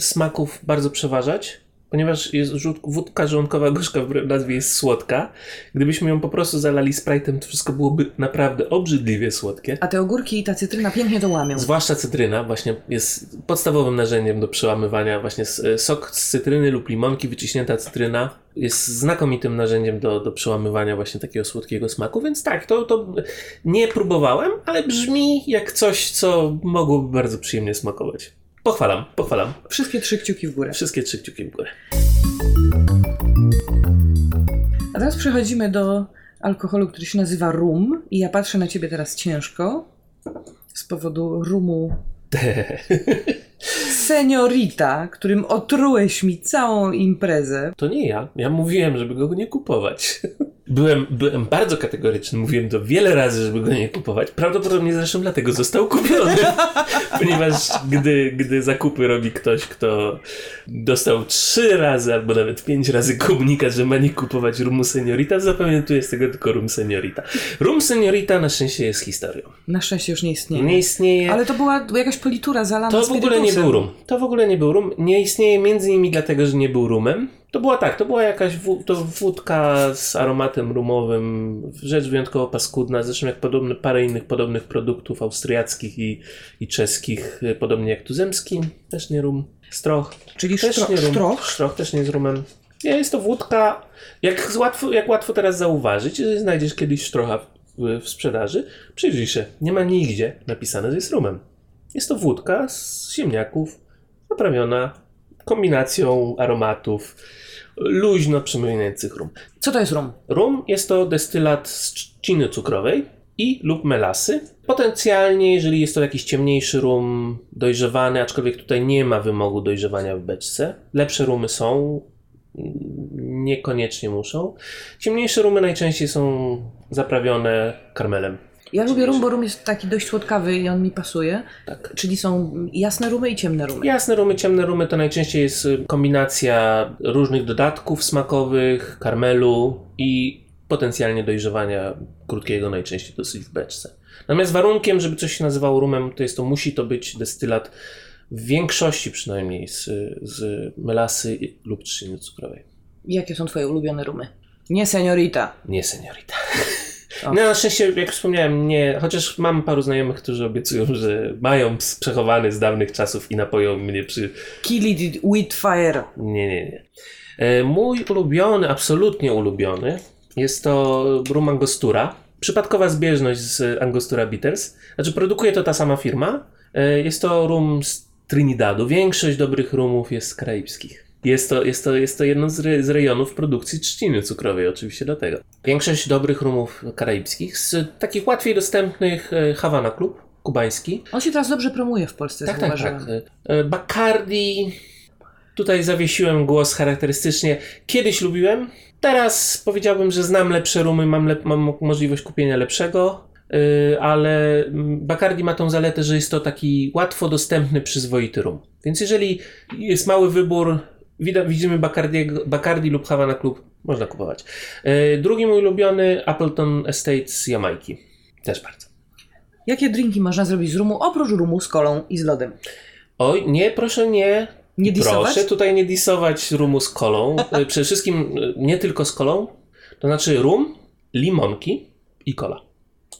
smaków bardzo przeważać, ponieważ jest wódka żołądkowa gorzka w nazwie jest słodka. Gdybyśmy ją po prostu zalali Sprite'em, to wszystko byłoby naprawdę obrzydliwie słodkie. A te ogórki i ta cytryna pięknie to łamią. Zwłaszcza cytryna właśnie jest podstawowym narzędziem do przełamywania. Właśnie sok z cytryny lub limonki, wyciśnięta cytryna jest znakomitym narzędziem do, do przełamywania właśnie takiego słodkiego smaku. Więc tak, to, to nie próbowałem, ale brzmi jak coś, co mogłoby bardzo przyjemnie smakować. Pochwalam, pochwalam. Wszystkie trzy kciuki w górę. Wszystkie trzy kciuki w górę. A teraz przechodzimy do alkoholu, który się nazywa rum. I ja patrzę na ciebie teraz ciężko. Z powodu rumu Seniorita, którym otrułeś mi całą imprezę. To nie ja. Ja mówiłem, żeby go nie kupować. Byłem, byłem bardzo kategoryczny. Mówiłem to wiele razy, żeby go nie kupować. Prawdopodobnie zresztą dlatego został kupiony. Ponieważ gdy, gdy zakupy robi ktoś, kto dostał trzy razy albo nawet pięć razy komunikat, że ma nie kupować rumu Seniorita, zapewne tu jest tego tylko rum Seniorita. Rum Seniorita na szczęście jest historią. Na szczęście już nie istnieje. Nie istnieje. Ale to była jakaś politura zalana spirytusem. To w ogóle nie był rum. To w ogóle nie był rum. Nie istnieje między innymi dlatego, że nie był rumem. To była tak, to była jakaś w, to wódka z aromatem rumowym, rzecz wyjątkowo paskudna, zresztą jak podobne, parę innych podobnych produktów austriackich i, i czeskich, podobnie jak tuzemski, też nie rum, stroch, czyli też sztro, nie rum, sztroch? Sztroch też nie jest rumem. Nie, jest to wódka, jak łatwo, jak łatwo teraz zauważyć, jeżeli znajdziesz kiedyś sztrocha w, w sprzedaży, przyjrzyj się, nie ma nigdzie napisane, że jest rumem. Jest to wódka z ziemniaków, naprawiona kombinacją aromatów, luźno przypominających rum. Co to jest rum? Rum jest to destylat z trzciny cukrowej i lub melasy. Potencjalnie, jeżeli jest to jakiś ciemniejszy rum dojrzewany, aczkolwiek tutaj nie ma wymogu dojrzewania w beczce. Lepsze rumy są, niekoniecznie muszą. Ciemniejsze rumy najczęściej są zaprawione karmelem. Ja lubię rum, bo rum jest taki dość słodkawy i on mi pasuje. Tak. Czyli są jasne rumy i ciemne rumy. Jasne rumy, ciemne rumy to najczęściej jest kombinacja różnych dodatków smakowych, karmelu i potencjalnie dojrzewania krótkiego, najczęściej dosyć w beczce. Natomiast warunkiem, żeby coś się nazywało rumem, to jest to, musi to być destylat w większości przynajmniej z, z melasy lub trzciny cukrowej. Jakie są twoje ulubione rumy? Nie Seniorita. Nie Seniorita. No, na szczęście, jak wspomniałem, nie, chociaż mam paru znajomych, którzy obiecują, że mają przechowany z dawnych czasów i napoją mnie przy... Kill it with fire. Nie, nie, nie. E, mój ulubiony, absolutnie ulubiony jest to rum Angostura. przypadkowa zbieżność z Angostura Bitters. Znaczy produkuje to ta sama firma. Jest to rum z Trinidadu. Większość dobrych rumów jest z karaibskich. Jest to, jest to, jest to jedno z, re, z rejonów produkcji trzciny cukrowej, oczywiście dlatego. Większość dobrych rumów karaibskich z takich łatwiej dostępnych Havana Club, kubański. On się teraz dobrze promuje w Polsce, tak, zauważyłem. Tak, tak. Bacardi. Tutaj zawiesiłem głos charakterystycznie. Kiedyś lubiłem. Teraz powiedziałbym, że znam lepsze rumy, mam, lep- mam możliwość kupienia lepszego, yy, ale Bacardi ma tą zaletę, że jest to taki łatwo dostępny, przyzwoity rum. Więc jeżeli jest mały wybór, wid- widzimy Bacardi, Bacardi lub Havana Club, można kupować. Yy, drugi mój ulubiony, Appleton Estates z Jamajki. Też bardzo. Jakie drinki można zrobić z rumu, oprócz rumu z kolą i z lodem? Oj, nie, proszę nie. Nie disować? Proszę tutaj nie disować rumu z kolą. Przede wszystkim nie tylko z kolą. To znaczy rum, limonki i kola.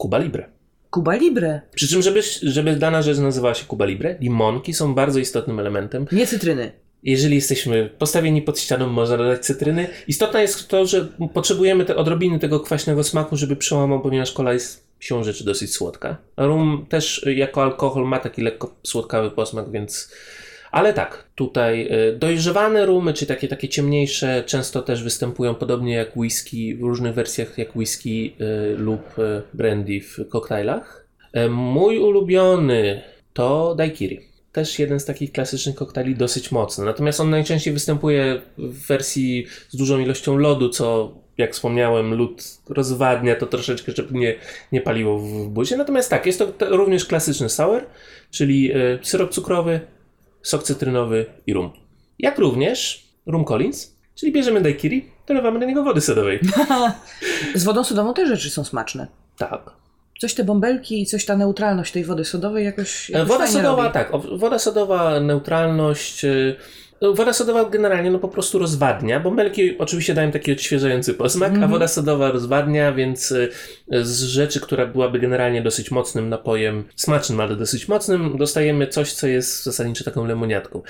Cuba Libre. Cuba Libre. Przy czym, żeby, żeby dana rzecz nazywała się Cuba Libre, limonki są bardzo istotnym elementem. Nie cytryny. Jeżeli jesteśmy postawieni pod ścianą, można dodać cytryny. Istotne jest to, że potrzebujemy te odrobiny tego kwaśnego smaku, żeby przełamał, ponieważ kola jest siłą rzeczy dosyć słodka. Rum też jako alkohol ma taki lekko słodkawy posmak, więc... Ale tak, tutaj dojrzewane rumy, czy takie, takie ciemniejsze, często też występują podobnie jak whisky, w różnych wersjach jak whisky y, lub brandy w koktajlach. Mój ulubiony to daiquiri. Też jeden z takich klasycznych koktajli, dosyć mocny. Natomiast on najczęściej występuje w wersji z dużą ilością lodu, co jak wspomniałem, lód rozwadnia to troszeczkę, żeby nie, nie paliło w buzie. Natomiast tak, jest to również klasyczny sour, czyli y, syrop cukrowy, sok cytrynowy i rum. Jak również rum Collins, czyli bierzemy daiquiri, dolewamy do niego wody sodowej. Z wodą sodową te rzeczy są smaczne. Tak. Coś te bąbelki i coś ta neutralność tej wody sodowej jakoś, jakoś woda sodowa, robi. Tak. Woda sodowa, neutralność. Woda sodowa generalnie no po prostu rozwadnia. Bąbelki oczywiście dają taki odświeżający posmak, mm-hmm. a woda sodowa rozwadnia, więc z rzeczy, która byłaby generalnie dosyć mocnym napojem, smacznym, ale dosyć mocnym, dostajemy coś, co jest zasadniczo taką lemoniatką.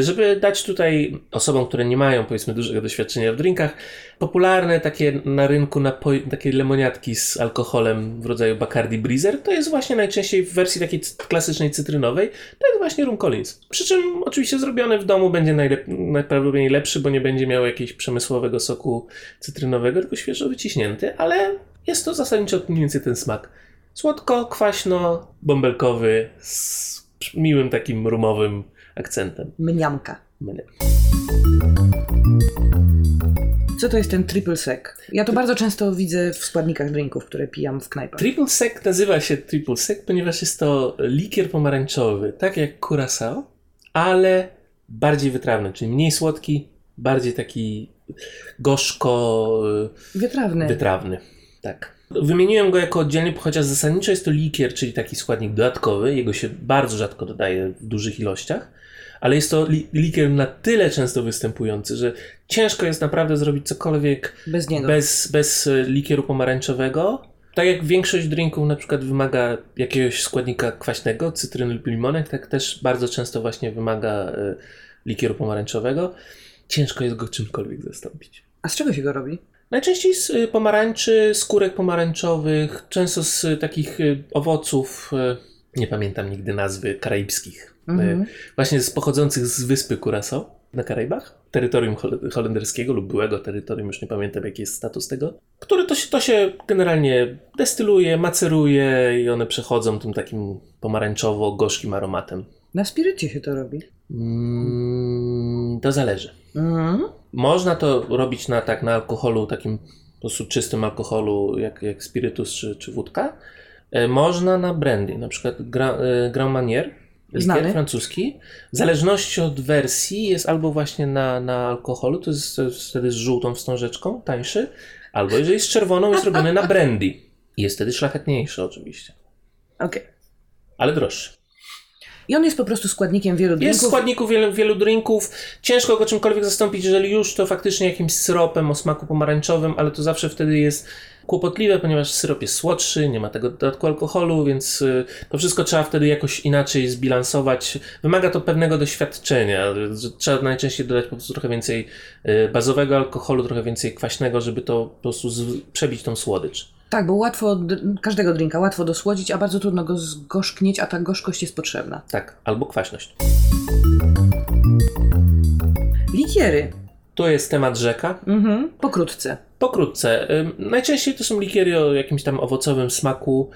Żeby dać tutaj osobom, które nie mają powiedzmy dużego doświadczenia w drinkach, popularne takie na rynku napoje, takie lemoniatki z alkoholem w rodzaju Bacardi Breezer, to jest właśnie najczęściej w wersji takiej klasycznej cytrynowej, to jest właśnie rum Collins. Przy czym oczywiście zrobiony w domu będzie najlep- najprawdopodobniej lepszy, bo nie będzie miał jakiegoś przemysłowego soku cytrynowego, tylko świeżo wyciśnięty, ale jest to zasadniczo mniej więcej ten smak. Słodko, kwaśno, bąbelkowy, z miłym takim rumowym akcentem. Mniamka. Mniamka. Co to jest ten triple sec? Ja to bardzo często widzę w składnikach drinków, które pijam w knajpach. Triple sec nazywa się triple sec, ponieważ jest to likier pomarańczowy, tak jak Curaçao, ale bardziej wytrawny, czyli mniej słodki, bardziej taki gorzko... Wytrawny. Wytrawny, tak. Wymieniłem go jako oddzielny, chociaż zasadniczo jest to likier, czyli taki składnik dodatkowy. Jego się bardzo rzadko dodaje w dużych ilościach. Ale jest to li- likier na tyle często występujący, że ciężko jest naprawdę zrobić cokolwiek bez niego. Bez, bez likieru pomarańczowego. Tak jak większość drinków na przykład wymaga jakiegoś składnika kwaśnego, cytryny lub limonek, tak też bardzo często właśnie wymaga y, likieru pomarańczowego. Ciężko jest go czymkolwiek zastąpić. A z czego się go robi? Najczęściej z y, pomarańczy, skórek pomarańczowych, często z y, takich y, owoców, y, nie pamiętam nigdy nazwy, karaibskich. Mm-hmm. Właśnie z pochodzących z wyspy Curaçao na Karaibach, terytorium hol- holenderskiego lub byłego terytorium, już nie pamiętam jaki jest status tego, które to się, to się generalnie destyluje, maceruje i one przechodzą tym takim pomarańczowo-gorzkim aromatem. Na spirycie się to robi? Mm, to zależy. Mm-hmm. Można to robić na, tak, na alkoholu, takim po prostu czystym alkoholu jak, jak spirytus czy, czy wódka. E, można na brandy, na przykład Grand, e, Grand Marnier. Likier francuski. W zależności od wersji jest albo właśnie na, na alkoholu, to jest wtedy z żółtą wstążeczką, tańszy, albo jeżeli jest z czerwoną, jest robiony na brandy. Jest wtedy szlachetniejszy oczywiście. Okej. Okay. Ale droższy. I on jest po prostu składnikiem wielu drinków? Jest składniku wielu, wielu drinków. Ciężko go czymkolwiek zastąpić, jeżeli już to faktycznie jakimś syropem o smaku pomarańczowym, ale to zawsze wtedy jest kłopotliwe, ponieważ syrop jest słodszy, nie ma tego dodatku alkoholu, więc to wszystko trzeba wtedy jakoś inaczej zbilansować. Wymaga to pewnego doświadczenia, że trzeba najczęściej dodać po prostu trochę więcej bazowego alkoholu, trochę więcej kwaśnego, żeby to po prostu z- przebić tą słodycz. Tak, bo łatwo, każdego drinka łatwo dosłodzić, a bardzo trudno go zgorzknieć, a ta gorzkość jest potrzebna. Tak, albo kwaśność. Likiery. To jest temat rzeka. Mhm, pokrótce. Pokrótce. Najczęściej to są likiery o jakimś tam owocowym smaku,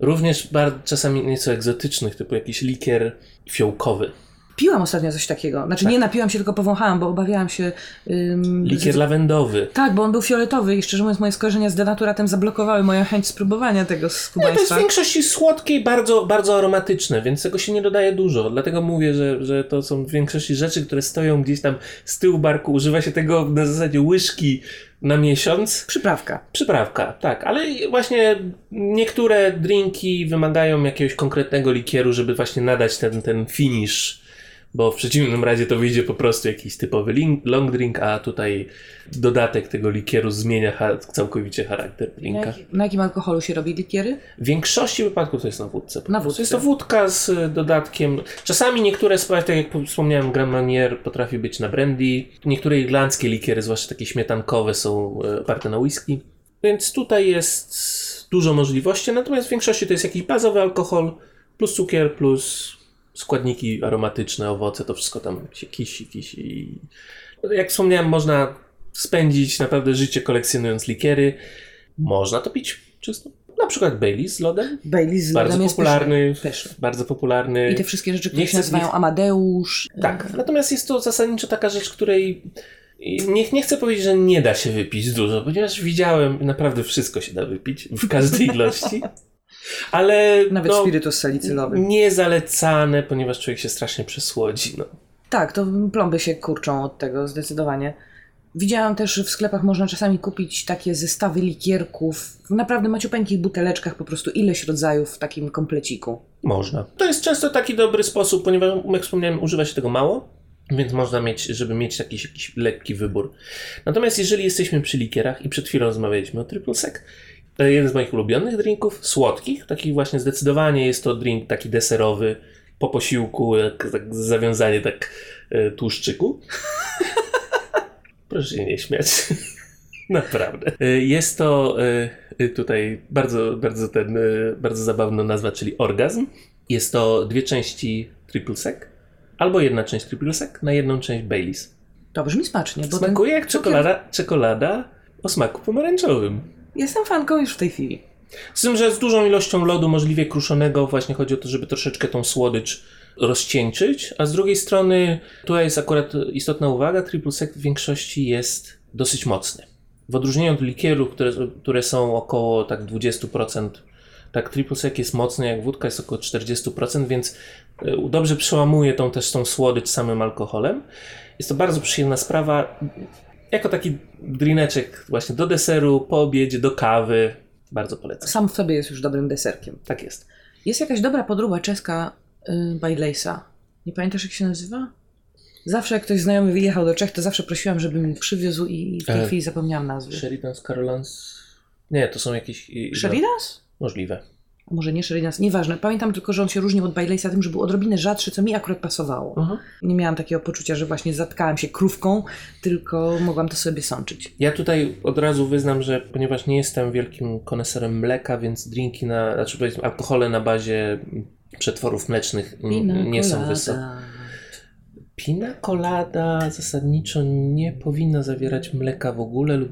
również bardzo, czasami nieco egzotycznych, typu jakiś likier fiołkowy. Piłam ostatnio coś takiego. Znaczy tak. nie napiłam się, tylko powąchałam, bo obawiałam się... Ym, likier z... lawendowy. Tak, bo on był fioletowy i szczerze mówiąc moje skojarzenia z denaturatem zablokowały moją chęć spróbowania tego skubaństwa. No, to jest w większości słodkie i bardzo, bardzo aromatyczne, więc tego się nie dodaje dużo. Dlatego mówię, że, że to są w większości rzeczy, które stoją gdzieś tam z tyłu barku. Używa się tego na zasadzie łyżki na miesiąc. Przyprawka. Przyprawka, tak. Ale właśnie niektóre drinki wymagają jakiegoś konkretnego likieru, żeby właśnie nadać ten, ten finish. Bo w przeciwnym razie to wyjdzie po prostu jakiś typowy long drink, a tutaj dodatek tego likieru zmienia ha- całkowicie charakter drinka. Na, jak, na jakim alkoholu się robi likiery? W większości wypadków to jest na wódce. Na wódce. Jest to wódka z dodatkiem. Czasami niektóre, tak jak wspomniałem, Grand Marnier potrafi być na brandy. Niektóre irlandzkie likiery, zwłaszcza takie śmietankowe, są oparte na whisky. Więc tutaj jest dużo możliwości, natomiast w większości to jest jakiś bazowy alkohol plus cukier plus... składniki aromatyczne, owoce, to wszystko tam się kisi, kisi. I jak wspomniałem, można spędzić naprawdę życie kolekcjonując likiery. Można to pić czysto. Na przykład Baileys z lodem. Baileys z lodem bardzo jest popularny, pyszny. Bardzo popularny. I te wszystkie rzeczy, które się nazywają Amadeusz. Tak, natomiast jest to zasadniczo taka rzecz, której nie, nie chcę powiedzieć, że nie da się wypić dużo, ponieważ widziałem, naprawdę wszystko się da wypić w każdej ilości. Ale nawet no, spirytus salicylowy. Niezalecane, ponieważ człowiek się strasznie przesłodzi. No. Tak, to plomby się kurczą od tego zdecydowanie. Widziałam też, w sklepach można czasami kupić takie zestawy likierków w naprawdę maciupeńkich buteleczkach, po prostu ileś rodzajów w takim kompleciku. Można. To jest często taki dobry sposób, ponieważ jak wspomniałem, używa się tego mało, więc można mieć, żeby mieć jakiś, jakiś lekki wybór. Natomiast jeżeli jesteśmy przy likierach i przed chwilą rozmawialiśmy o triple sec, jeden z moich ulubionych drinków, słodkich, taki właśnie zdecydowanie jest to drink taki deserowy, po posiłku, jak, tak, zawiązanie tak y, tłuszczyku. Proszę się nie śmiać, naprawdę. Y, jest to y, y, tutaj bardzo, bardzo, ten, y, bardzo zabawna nazwa, czyli orgazm. Jest to dwie części triple sec, albo jedna część triple sec na jedną część Baileys. To brzmi smacznie. Bo smakuje ten... jak czekolada, czekolada o smaku pomarańczowym. Jestem fanką już w tej chwili. Z tym, że z dużą ilością lodu, możliwie kruszonego, właśnie chodzi o to, żeby troszeczkę tą słodycz rozcieńczyć, a z drugiej strony tutaj jest akurat istotna uwaga, triple sec w większości jest dosyć mocny. W odróżnieniu od likierów, które, które są około tak dwadzieścia procent, tak triple sec jest mocny, jak wódka jest około czterdzieści procent, więc dobrze przełamuje tą też tą słodycz samym alkoholem. Jest to bardzo przyjemna sprawa. Jako taki drineczek właśnie do deseru, po obiedzie, do kawy. Bardzo polecam. Sam w sobie jest już dobrym deserkiem. Tak jest. Jest jakaś dobra podróba czeska yy, Baileysa. Nie pamiętasz, jak się nazywa? Zawsze jak ktoś znajomy wyjechał do Czech, to zawsze prosiłam, żeby mi przywiózł i w tej e, chwili zapomniałam nazwy. Sheridan's, Karolans? Nie, to są jakieś... Sheridan's? Możliwe. A może nie Sheridan's, nieważne. Pamiętam tylko, że on się różnił od Baileysa tym, że był odrobinę rzadszy, co mi akurat pasowało. Uh-huh. Nie miałam takiego poczucia, że właśnie zatkałam się krówką, tylko mogłam to sobie sączyć. Ja tutaj od razu wyznam, że ponieważ nie jestem wielkim koneserem mleka, więc drinki na, znaczy powiedzmy alkohole na bazie przetworów mlecznych m- nie są wysokie. Pina colada zasadniczo nie powinna zawierać mleka w ogóle lub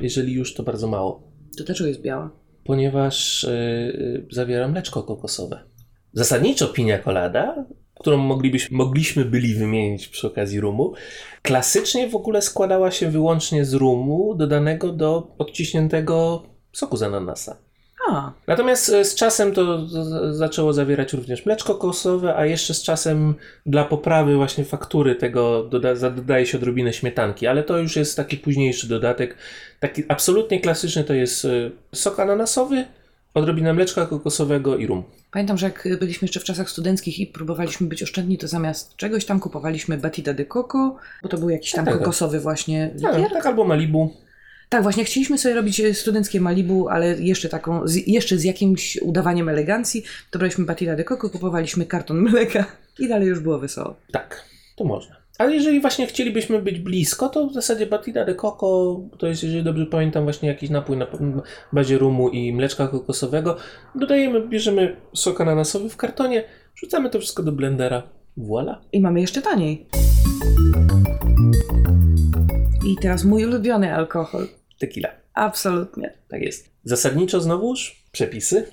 jeżeli już, to bardzo mało. To dlaczego jest biała? Ponieważ yy, zawiera mleczko kokosowe. Zasadniczo piña colada, którą moglibyśmy, mogliśmy byli wymienić przy okazji rumu, klasycznie w ogóle składała się wyłącznie z rumu dodanego do odciśniętego soku z ananasa. A. Natomiast z czasem to zaczęło zawierać również mleczko kokosowe, a jeszcze z czasem dla poprawy właśnie faktury tego doda- dodaje się odrobinę śmietanki, ale to już jest taki późniejszy dodatek. Taki absolutnie klasyczny to jest sok ananasowy, odrobina mleczka kokosowego i rum. Pamiętam, że jak byliśmy jeszcze w czasach studenckich i próbowaliśmy być oszczędni, to zamiast czegoś tam kupowaliśmy batida de coco, bo to był jakiś tam tak, kokosowy tak. właśnie likier. Tak, tak, albo Malibu. Tak, właśnie chcieliśmy sobie robić studenckie Malibu, ale jeszcze taką, z, jeszcze z jakimś udawaniem elegancji. Dobraliśmy batida de coco, kupowaliśmy karton mleka i dalej już było wesoło. Tak, to można. Ale jeżeli właśnie chcielibyśmy być blisko, to w zasadzie batida de coco, to jest, jeżeli dobrze pamiętam, właśnie jakiś napój na bazie rumu i mleczka kokosowego. Dodajemy, bierzemy sok ananasowy w kartonie, wrzucamy to wszystko do blendera. Voila. I mamy jeszcze taniej. I teraz mój ulubiony alkohol. Tequila. Absolutnie. Tak jest. Zasadniczo znowuż przepisy.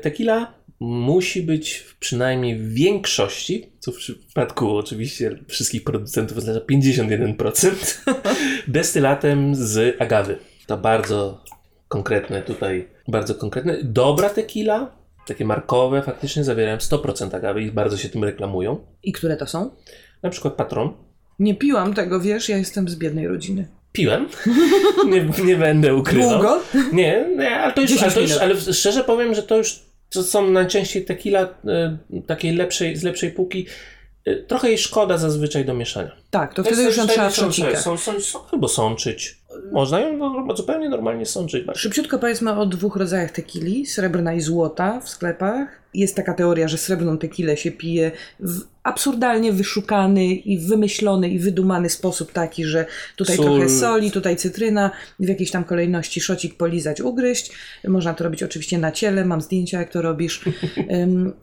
Tequila musi być w przynajmniej w większości, co w przypadku oczywiście wszystkich producentów oznacza pięćdziesiąt jeden procent, destylatem z agawy. To bardzo konkretne tutaj, bardzo konkretne. Dobra tequila, takie markowe, faktycznie zawierają sto procent agawy i bardzo się tym reklamują. I które to są? Na przykład Patron. Nie piłam tego, wiesz, ja jestem z biednej rodziny. Piłem. Nie, nie będę ukrywał. Długo? Nie, nie, ale to już, ale to już, ale szczerze powiem, że to już to są najczęściej tequila y, takiej lepszej, z lepszej półki. Y, trochę jej szkoda zazwyczaj do mieszania. Tak, to wtedy już ją trzeba sączyć. Są, są, są, albo sączyć. Można ją no, zupełnie normalnie sączyć. Bardziej. Szybciutko powiedzmy o dwóch rodzajach tequili, srebrna i złota w sklepach. Jest taka teoria, że srebrną tequilę się pije w absurdalnie wyszukany i wymyślony i wydumany sposób taki, że tutaj Sól. trochę soli, tutaj cytryna, w jakiejś tam kolejności szocik polizać, ugryźć. Można to robić oczywiście na ciele, mam zdjęcia jak to robisz.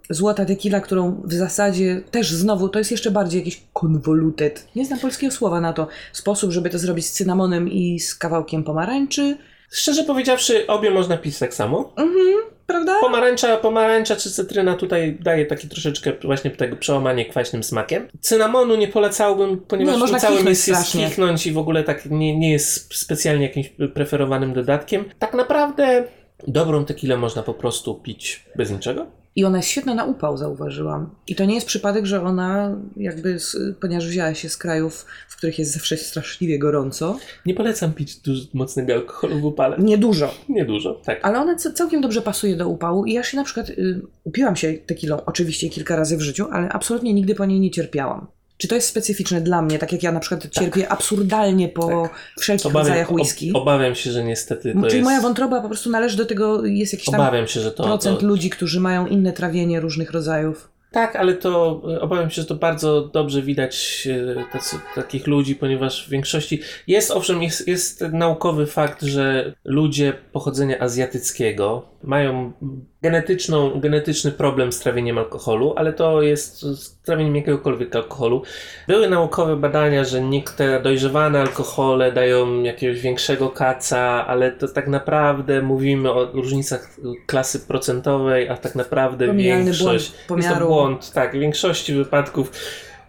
Złota tequila, którą w zasadzie też znowu, to jest jeszcze bardziej jakiś konwolutet. Nie znam polskiego słowa na to. Sposób, żeby to zrobić z cynamonem i z kawałkiem pomarańczy. Szczerze powiedziawszy, obie można pić tak samo. Mhm, prawda? Pomarańcza, pomarańcza czy cytryna tutaj daje taki troszeczkę właśnie tego przełamanie kwaśnym smakiem. Cynamonu nie polecałbym, ponieważ no, cały jest skichnąć i w ogóle tak nie, nie jest specjalnie jakimś preferowanym dodatkiem. Tak naprawdę dobrą tequilę można po prostu pić bez niczego. I ona jest świetna na upał, zauważyłam. I to nie jest przypadek, że ona jakby, z, ponieważ wzięła się z krajów, w których jest zawsze straszliwie gorąco. Nie polecam pić dużo, mocnego alkoholu w upale. Nie dużo. Nie dużo, tak. Ale ona całkiem dobrze pasuje do upału i ja się na przykład y, upiłam się tequilą oczywiście kilka razy w życiu, ale absolutnie nigdy po niej nie cierpiałam. Czy to jest specyficzne dla mnie, tak jak ja na przykład tak. cierpię absurdalnie po tak. wszelkich obawiam, rodzajach whisky? Ob, obawiam się, że niestety to Czyli jest... Czyli moja wątroba po prostu należy do tego, jest jakiś obawiam tam się, że to, procent to... ludzi, którzy mają inne trawienie różnych rodzajów. Tak, ale to obawiam się, że to bardzo dobrze widać tacy, takich ludzi, ponieważ w większości... Jest owszem, jest, jest naukowy fakt, że ludzie pochodzenia azjatyckiego mają genetyczną, genetyczny problem z trawieniem alkoholu, ale to jest z trawieniem jakiegokolwiek alkoholu. Były naukowe badania, że niektóre dojrzewane alkohole dają jakiegoś większego kaca, ale to tak naprawdę mówimy o różnicach klasy procentowej, a tak naprawdę Pomijalny większość... Błąd jest to błąd, tak. W większości wypadków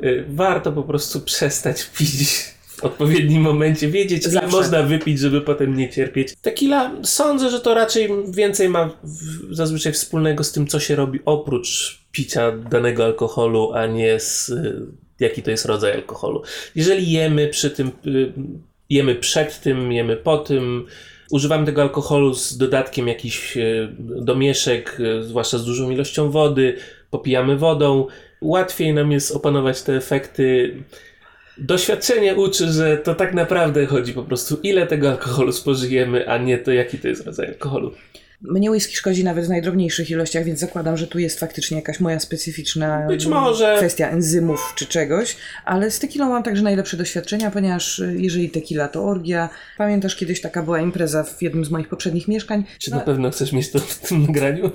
y, warto po prostu przestać pić. W odpowiednim momencie wiedzieć, ile można wypić, żeby potem nie cierpieć. Tequila, sądzę, że to raczej więcej ma w, zazwyczaj wspólnego z tym, co się robi oprócz picia danego alkoholu, a nie z y, jaki to jest rodzaj alkoholu. Jeżeli jemy przy tym, y, jemy przed tym, jemy po tym, używamy tego alkoholu z dodatkiem jakichś y, domieszek, y, zwłaszcza z dużą ilością wody, popijamy wodą, łatwiej nam jest opanować te efekty. Doświadczenie uczy, że to tak naprawdę chodzi po prostu, ile tego alkoholu spożyjemy, a nie to, jaki to jest rodzaj alkoholu. Mnie whisky szkodzi nawet w najdrobniejszych ilościach, więc zakładam, że tu jest faktycznie jakaś moja specyficzna Być może. kwestia enzymów czy czegoś, ale z tequilą mam także najlepsze doświadczenia, ponieważ jeżeli tequila to orgia, pamiętasz kiedyś taka była impreza w jednym z moich poprzednich mieszkań. Czy no... na pewno chcesz mieć to w tym nagraniu?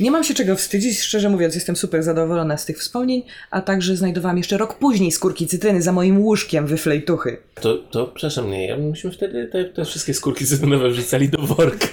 Nie mam się czego wstydzić, szczerze mówiąc jestem super zadowolona z tych wspomnień, a także znajdowałam jeszcze rok później skórki cytryny za moim łóżkiem wyflejtuchy. To, to przepraszam, nie, ja myśmy wtedy te, te wszystkie skórki cytrynowe wrzucali do worka.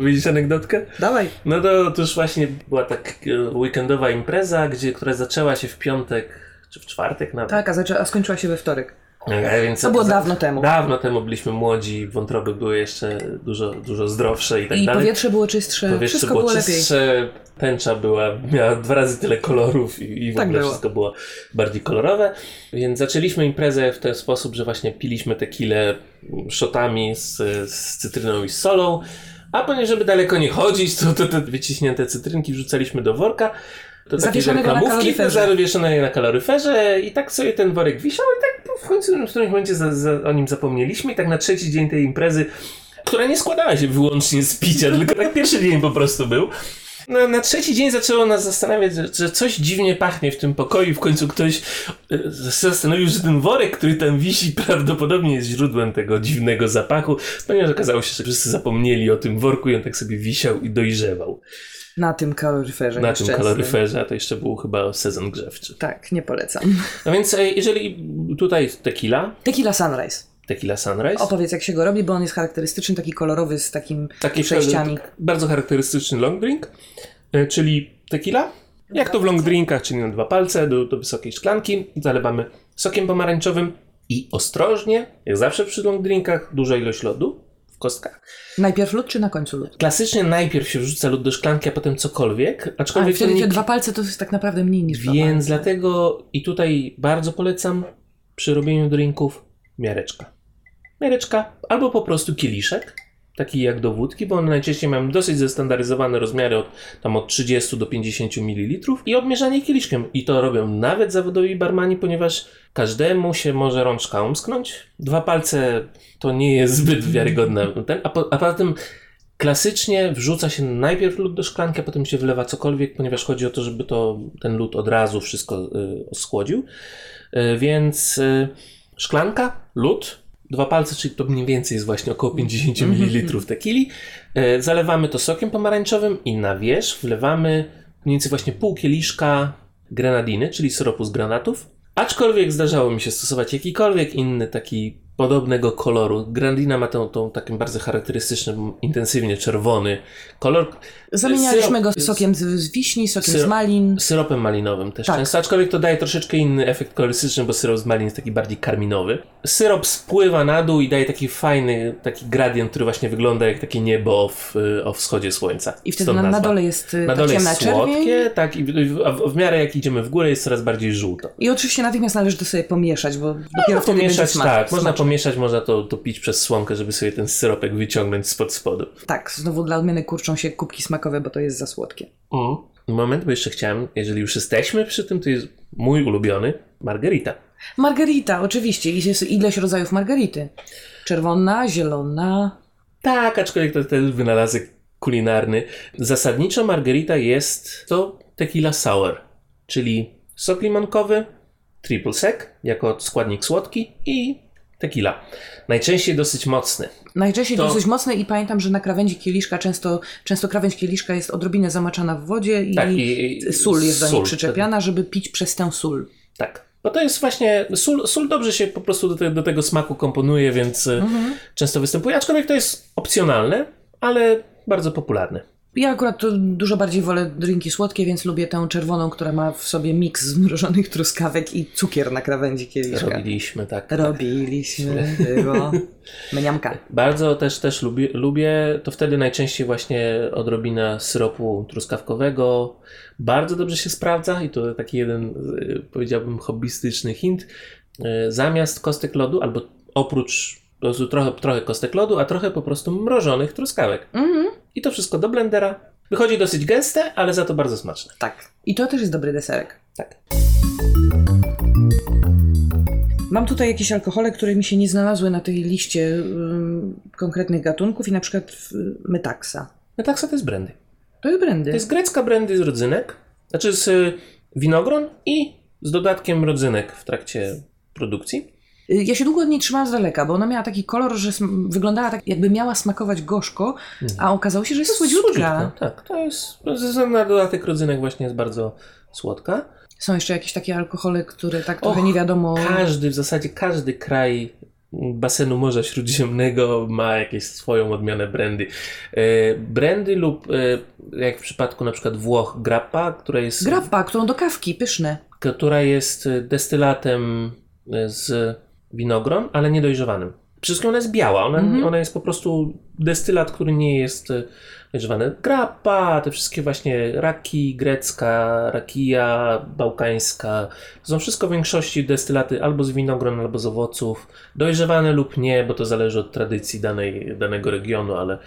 Widzisz anegdotkę? Dawaj. No to otóż właśnie była tak weekendowa impreza, gdzie, która zaczęła się w piątek, czy w czwartek nawet. Tak, a, zaczę- a skończyła się we wtorek. Okay, więc to było za, dawno temu. Dawno temu byliśmy młodzi, wątroby były jeszcze dużo, dużo zdrowsze i tak I dalej. I powietrze było czystsze, powietrze wszystko było, było czystsze, lepiej. Tęcza była, miała dwa razy tyle kolorów i, i w tak ogóle było. Wszystko było bardziej kolorowe. Więc zaczęliśmy imprezę w ten sposób, że właśnie piliśmy tequilę szotami z, z cytryną i z solą. A ponieważ żeby daleko nie chodzić, to te, te wyciśnięte cytrynki wrzucaliśmy do worka. To zawieszonego na kaloryferze. Zawieszonego na kaloryferze i tak sobie ten worek wisiał i tak w końcu w którymś momencie za, za, o nim zapomnieliśmy i tak na trzeci dzień tej imprezy, która nie składała się wyłącznie z picia, tylko tak pierwszy dzień po prostu był, Na, na trzeci dzień zaczęło nas zastanawiać, że, że coś dziwnie pachnie w tym pokoju. W końcu ktoś zastanowił, że ten worek, który tam wisi, prawdopodobnie jest źródłem tego dziwnego zapachu, ponieważ okazało się, że wszyscy zapomnieli o tym worku i on tak sobie wisiał i dojrzewał. Na tym kaloryferze. Na tym kaloryferze, a to jeszcze był chyba sezon grzewczy. Tak, nie polecam. No więc jeżeli tutaj tequila. Tequila Sunrise. Tequila Sunrise. Opowiedz, jak się go robi, bo on jest charakterystyczny, taki kolorowy z takim taki przejściami. Charakter, bardzo charakterystyczny long drink, czyli tequila. Jak to w long drinkach, czyli na dwa palce do, do wysokiej szklanki. Zalewamy sokiem pomarańczowym i ostrożnie, jak zawsze przy long drinkach, duża ilość lodu. Kostka. Najpierw lód, czy na końcu lód? Klasycznie najpierw się wrzuca lód do szklanki, a potem cokolwiek. Aczkolwiek a wtedy nie... te dwa palce to jest tak naprawdę mniej niż dwa. Więc dlatego i tutaj bardzo polecam przy robieniu drinków miareczka. Miareczka albo po prostu kieliszek, taki jak do wódki, bo one najczęściej mają dosyć zestandaryzowane rozmiary od, tam od trzydziestu do pięćdziesięciu mililitrów i odmierzanie kieliszkiem. I to robią nawet zawodowi barmani, ponieważ każdemu się może rączka umsknąć. Dwa palce to nie jest zbyt wiarygodne. A, po, a poza tym klasycznie wrzuca się najpierw lód do szklanki, a potem się wlewa cokolwiek, ponieważ chodzi o to, żeby to, ten lód od razu wszystko y, schłodził. Y, więc y, szklanka, lód, dwa palce, czyli to mniej więcej jest właśnie około pięćdziesiąt mililitrów tequili. E, zalewamy to sokiem pomarańczowym i na wierzch wlewamy mniej więcej właśnie pół kieliszka grenadiny, czyli syropu z granatów. Aczkolwiek zdarzało mi się stosować jakikolwiek inny taki podobnego koloru. Grenadina ma tą, tą taki bardzo charakterystyczny, intensywnie czerwony kolor. Zamienialiśmy go sokiem z, z wiśni, sokiem syrop, z malin. Syropem malinowym też tak. Często, aczkolwiek to daje troszeczkę inny efekt kolorystyczny, bo syrop z malin jest taki bardziej karminowy. Syrop spływa na dół i daje taki fajny, taki gradient, który właśnie wygląda jak takie niebo w, o wschodzie słońca. I wtedy na, na dole jest na dole jest słodkie, tak, i w, a w, w miarę jak idziemy w górę jest coraz bardziej żółto. I oczywiście natychmiast należy to sobie pomieszać, bo no, dopiero no, wtedy pomieszać, będzie smaczne. Tak, można mieszać, można to, to pić przez słomkę, żeby sobie ten syropek wyciągnąć spod spodu. Tak, znowu dla odmiany kurczą się kubki smakowe, bo to jest za słodkie. O, moment, bo jeszcze chciałem, jeżeli już jesteśmy przy tym, to jest mój ulubiony margarita. Margarita, oczywiście. Jest ileś rodzajów margarity. Czerwona, zielona. Tak, aczkolwiek to też wynalazek kulinarny. Zasadniczo margarita jest to tequila sour, czyli sok limonkowy, triple sec jako składnik słodki i tequila. Najczęściej dosyć mocny. Najczęściej to... dosyć mocny i pamiętam, że na krawędzi kieliszka często, często krawędź kieliszka jest odrobinę zamaczana w wodzie i, tak, i, i sól jest sól, do niej przyczepiana, tak. Żeby pić przez tę sól. Tak. Bo to jest właśnie, sól, sól dobrze się po prostu do, te, do tego smaku komponuje, więc mhm. często występuje. Aczkolwiek to jest opcjonalne, ale bardzo popularne. Ja akurat to dużo bardziej wolę drinki słodkie, więc lubię tę czerwoną, która ma w sobie miks zmrożonych truskawek i cukier na krawędzi kieliszka. Robiliśmy, tak. Robiliśmy, tak. Było. Mniamka. Bardzo też, też lubię, lubię, to wtedy najczęściej właśnie odrobina syropu truskawkowego. Bardzo dobrze się sprawdza i to taki jeden, powiedziałbym, hobbystyczny hint. Zamiast kostek lodu, albo oprócz po prostu trochę, trochę kostek lodu, a trochę po prostu mrożonych truskawek. Mhm. I to wszystko do blendera. Wychodzi dosyć gęste, ale za to bardzo smaczne. Tak. I to też jest dobry deserek. Tak. Mam tutaj jakieś alkohole, które mi się nie znalazły na tej liście y, konkretnych gatunków i na przykład y, Metaxa. Metaxa to jest brandy. To jest brandy. To jest grecka brandy z rodzynek. Znaczy z y, winogron i z dodatkiem rodzynek w trakcie produkcji. Ja się długo od niej trzymałam z daleka, bo ona miała taki kolor, że sm- wyglądała tak, jakby miała smakować gorzko, a okazało się, że jest słodziutka. słodziutka. Tak, to jest, ze względu na dodatek rodzynek właśnie jest bardzo słodka. Są jeszcze jakieś takie alkohole, które tak trochę Och, nie wiadomo... Każdy, w zasadzie każdy kraj basenu Morza Śródziemnego ma jakieś swoją odmianę brandy. Brandy lub, jak w przypadku na przykład Włoch, Grappa, która jest... Grappa, którą do kawki, pyszne. Która jest destylatem z... winogron, ale niedojrzewanym. Przede wszystkim ona jest biała, ona, mm-hmm. ona jest po prostu destylat, który nie jest dojrzewany. Grappa, te wszystkie właśnie raki, grecka, rakija, bałkańska, to są wszystko w większości destylaty albo z winogron, albo z owoców, dojrzewane lub nie, bo to zależy od tradycji danej, danego regionu, ale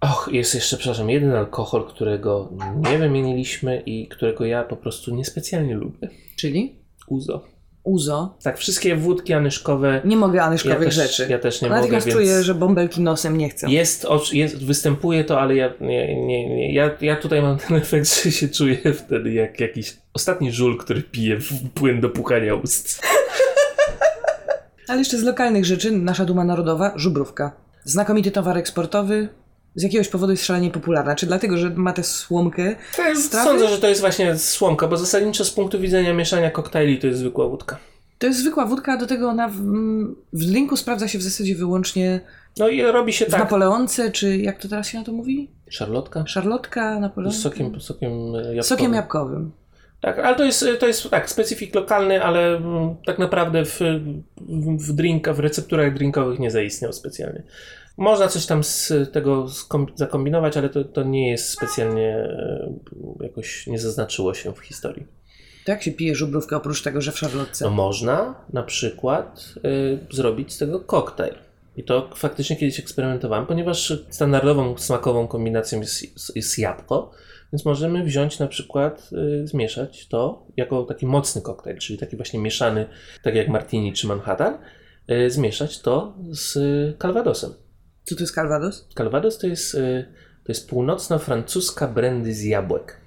och, jest jeszcze, przepraszam, jeden alkohol, którego nie wymieniliśmy i którego ja po prostu niespecjalnie lubię. Czyli? Uzo. Uzo. Tak, wszystkie wódki anyszkowe. Nie mogę anyszkowych ja też, rzeczy. Ja też nie ale mogę, więc... czuję, że bąbelki nosem nie chcę. Jest, jest, występuje to, ale ja nie, nie, nie. Ja, ja tutaj mam ten efekt, że się czuję wtedy jak jakiś ostatni żul, który pije płyn do płukania ust. Ale jeszcze z lokalnych rzeczy nasza duma narodowa, żubrówka. Znakomity towar eksportowy. Z jakiegoś powodu jest szalenie popularna. Czy dlatego, że ma tę słomkę? Strawy? Sądzę, że to jest właśnie słomka, bo zasadniczo z punktu widzenia mieszania koktajli to jest zwykła wódka. To jest zwykła wódka, a do tego ona w, w drinku sprawdza się w zasadzie wyłącznie no i robi się w tak. Napoleonce, czy jak to teraz się na to mówi? Szarlotka. Szarlotka, Napoleonka. Z sokiem, sokiem jabłkowym. Sokiem jabłkowym. Tak, ale to jest, to jest tak, specyfik lokalny, ale tak naprawdę w, w, drink, w recepturach drinkowych nie zaistniał specjalnie. Można coś tam z tego zakombinować, ale to, to nie jest specjalnie, jakoś nie zaznaczyło się w historii. To jak się pije żubrówkę oprócz tego, że w szarlotce? No można na przykład y, zrobić z tego koktajl. I to faktycznie kiedyś eksperymentowałem, ponieważ standardową smakową kombinacją jest, jest jabłko, więc możemy wziąć na przykład, y, zmieszać to jako taki mocny koktajl, czyli taki właśnie mieszany, tak jak martini czy Manhattan, y, zmieszać to z Calvadosem. Co to jest Calvados? Calvados to jest, to jest północno-francuska brandy z jabłek.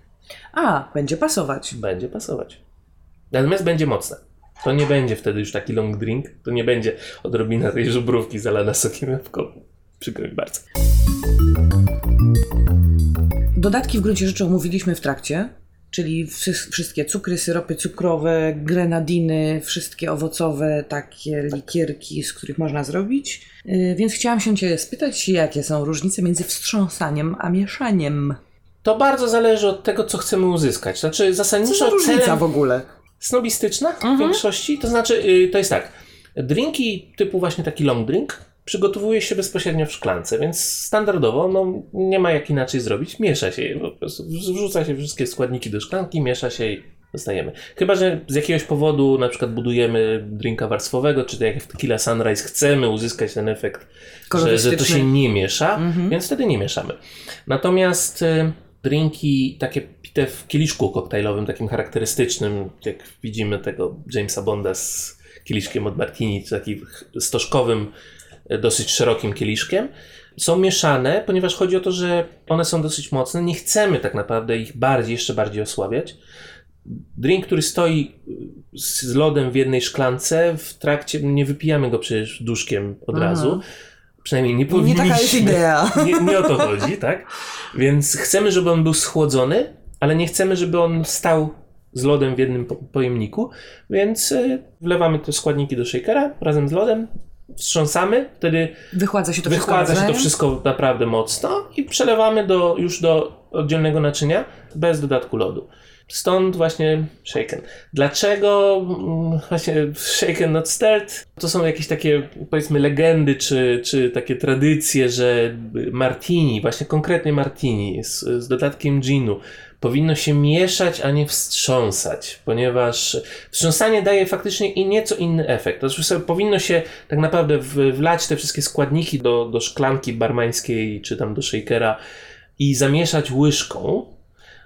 A, będzie pasować. Będzie pasować. Natomiast będzie mocna. To nie będzie wtedy już taki long drink. To nie będzie odrobina tej żubrówki zalana sokiem jabłkowym. Przykro mi bardzo. Dodatki w gruncie rzeczy omówiliśmy w trakcie, czyli wszystkie cukry, syropy cukrowe, grenadiny, wszystkie owocowe, takie likierki, z których można zrobić. Yy, więc chciałam się Cię spytać, jakie są różnice między wstrząsaniem a mieszaniem? To bardzo zależy od tego, co chcemy uzyskać. Znaczy, zasadniczo co za różnica w ogóle? Snobistyczna w mhm. większości. To znaczy, yy, to jest tak, drinki typu właśnie taki long drink przygotowuje się bezpośrednio w szklance, więc standardowo no, nie ma jak inaczej zrobić. Miesza się je, po prostu wrzuca się wszystkie składniki do szklanki, miesza się i dostajemy. Chyba że z jakiegoś powodu na przykład budujemy drinka warstwowego, czy tak jak w Tequila Sunrise chcemy uzyskać ten efekt, że, że to się nie miesza, mhm. więc wtedy nie mieszamy. Natomiast y, drinki takie pite w kieliszku koktajlowym, takim charakterystycznym, jak widzimy tego Jamesa Bonda z kieliszkiem od martini, takim stożkowym, dosyć szerokim kieliszkiem, są mieszane, ponieważ chodzi o to, że one są dosyć mocne, nie chcemy tak naprawdę ich bardziej, jeszcze bardziej osłabiać. Drink, który stoi z lodem w jednej szklance, w trakcie nie wypijamy go przecież duszkiem od Aha. razu, przynajmniej nie powinniśmy. Nie taka jest idea. Nie, nie o to chodzi, tak? Więc chcemy, żeby on był schłodzony, ale nie chcemy, żeby on stał z lodem w jednym pojemniku, więc wlewamy te składniki do shakera razem z lodem, wstrząsamy, wtedy wychładza się to, wychładza wszystko, się to wszystko naprawdę mocno i przelewamy do, już do oddzielnego naczynia bez dodatku lodu. Stąd właśnie shaken. Dlaczego właśnie shaken not stirred? To są jakieś takie, powiedzmy, legendy czy, czy takie tradycje, że martini, właśnie konkretnie martini z, z dodatkiem ginu powinno się mieszać, a nie wstrząsać, ponieważ wstrząsanie daje faktycznie i nieco inny efekt. To znaczy powinno się tak naprawdę wlać te wszystkie składniki do, do szklanki barmańskiej czy tam do shakera i zamieszać łyżką,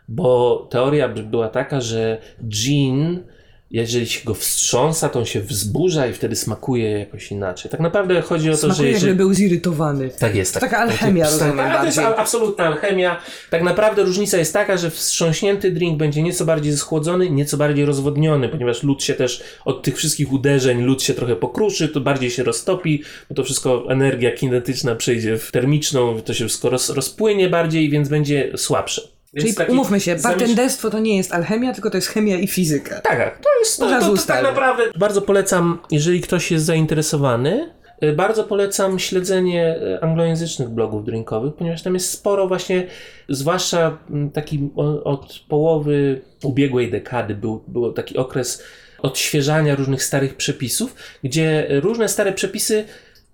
bo teoria była taka, że gin, jeżeli się go wstrząsa, to on się wzburza i wtedy smakuje jakoś inaczej. Tak naprawdę chodzi o to, smakuje, że... Smakuje, jeżeli był zirytowany. Tak jest. Tak. Taka alchemia, tak, rozumiem. Tak, to jest absolutna alchemia. Tak naprawdę różnica jest taka, że wstrząśnięty drink będzie nieco bardziej schłodzony, nieco bardziej rozwodniony, ponieważ lód się też od tych wszystkich uderzeń, lód się trochę pokruszy, to bardziej się roztopi, bo to wszystko, energia kinetyczna przejdzie w termiczną, to się wszystko roz, rozpłynie bardziej, więc będzie słabsze. Czyli umówmy się, bartenderstwo to nie jest alchemia, tylko to jest chemia i fizyka. Tak, to jest to, to, to tak naprawdę. Bardzo polecam, jeżeli ktoś jest zainteresowany, bardzo polecam śledzenie anglojęzycznych blogów drinkowych, ponieważ tam jest sporo właśnie, zwłaszcza taki od połowy ubiegłej dekady był, był taki okres odświeżania różnych starych przepisów, gdzie różne stare przepisy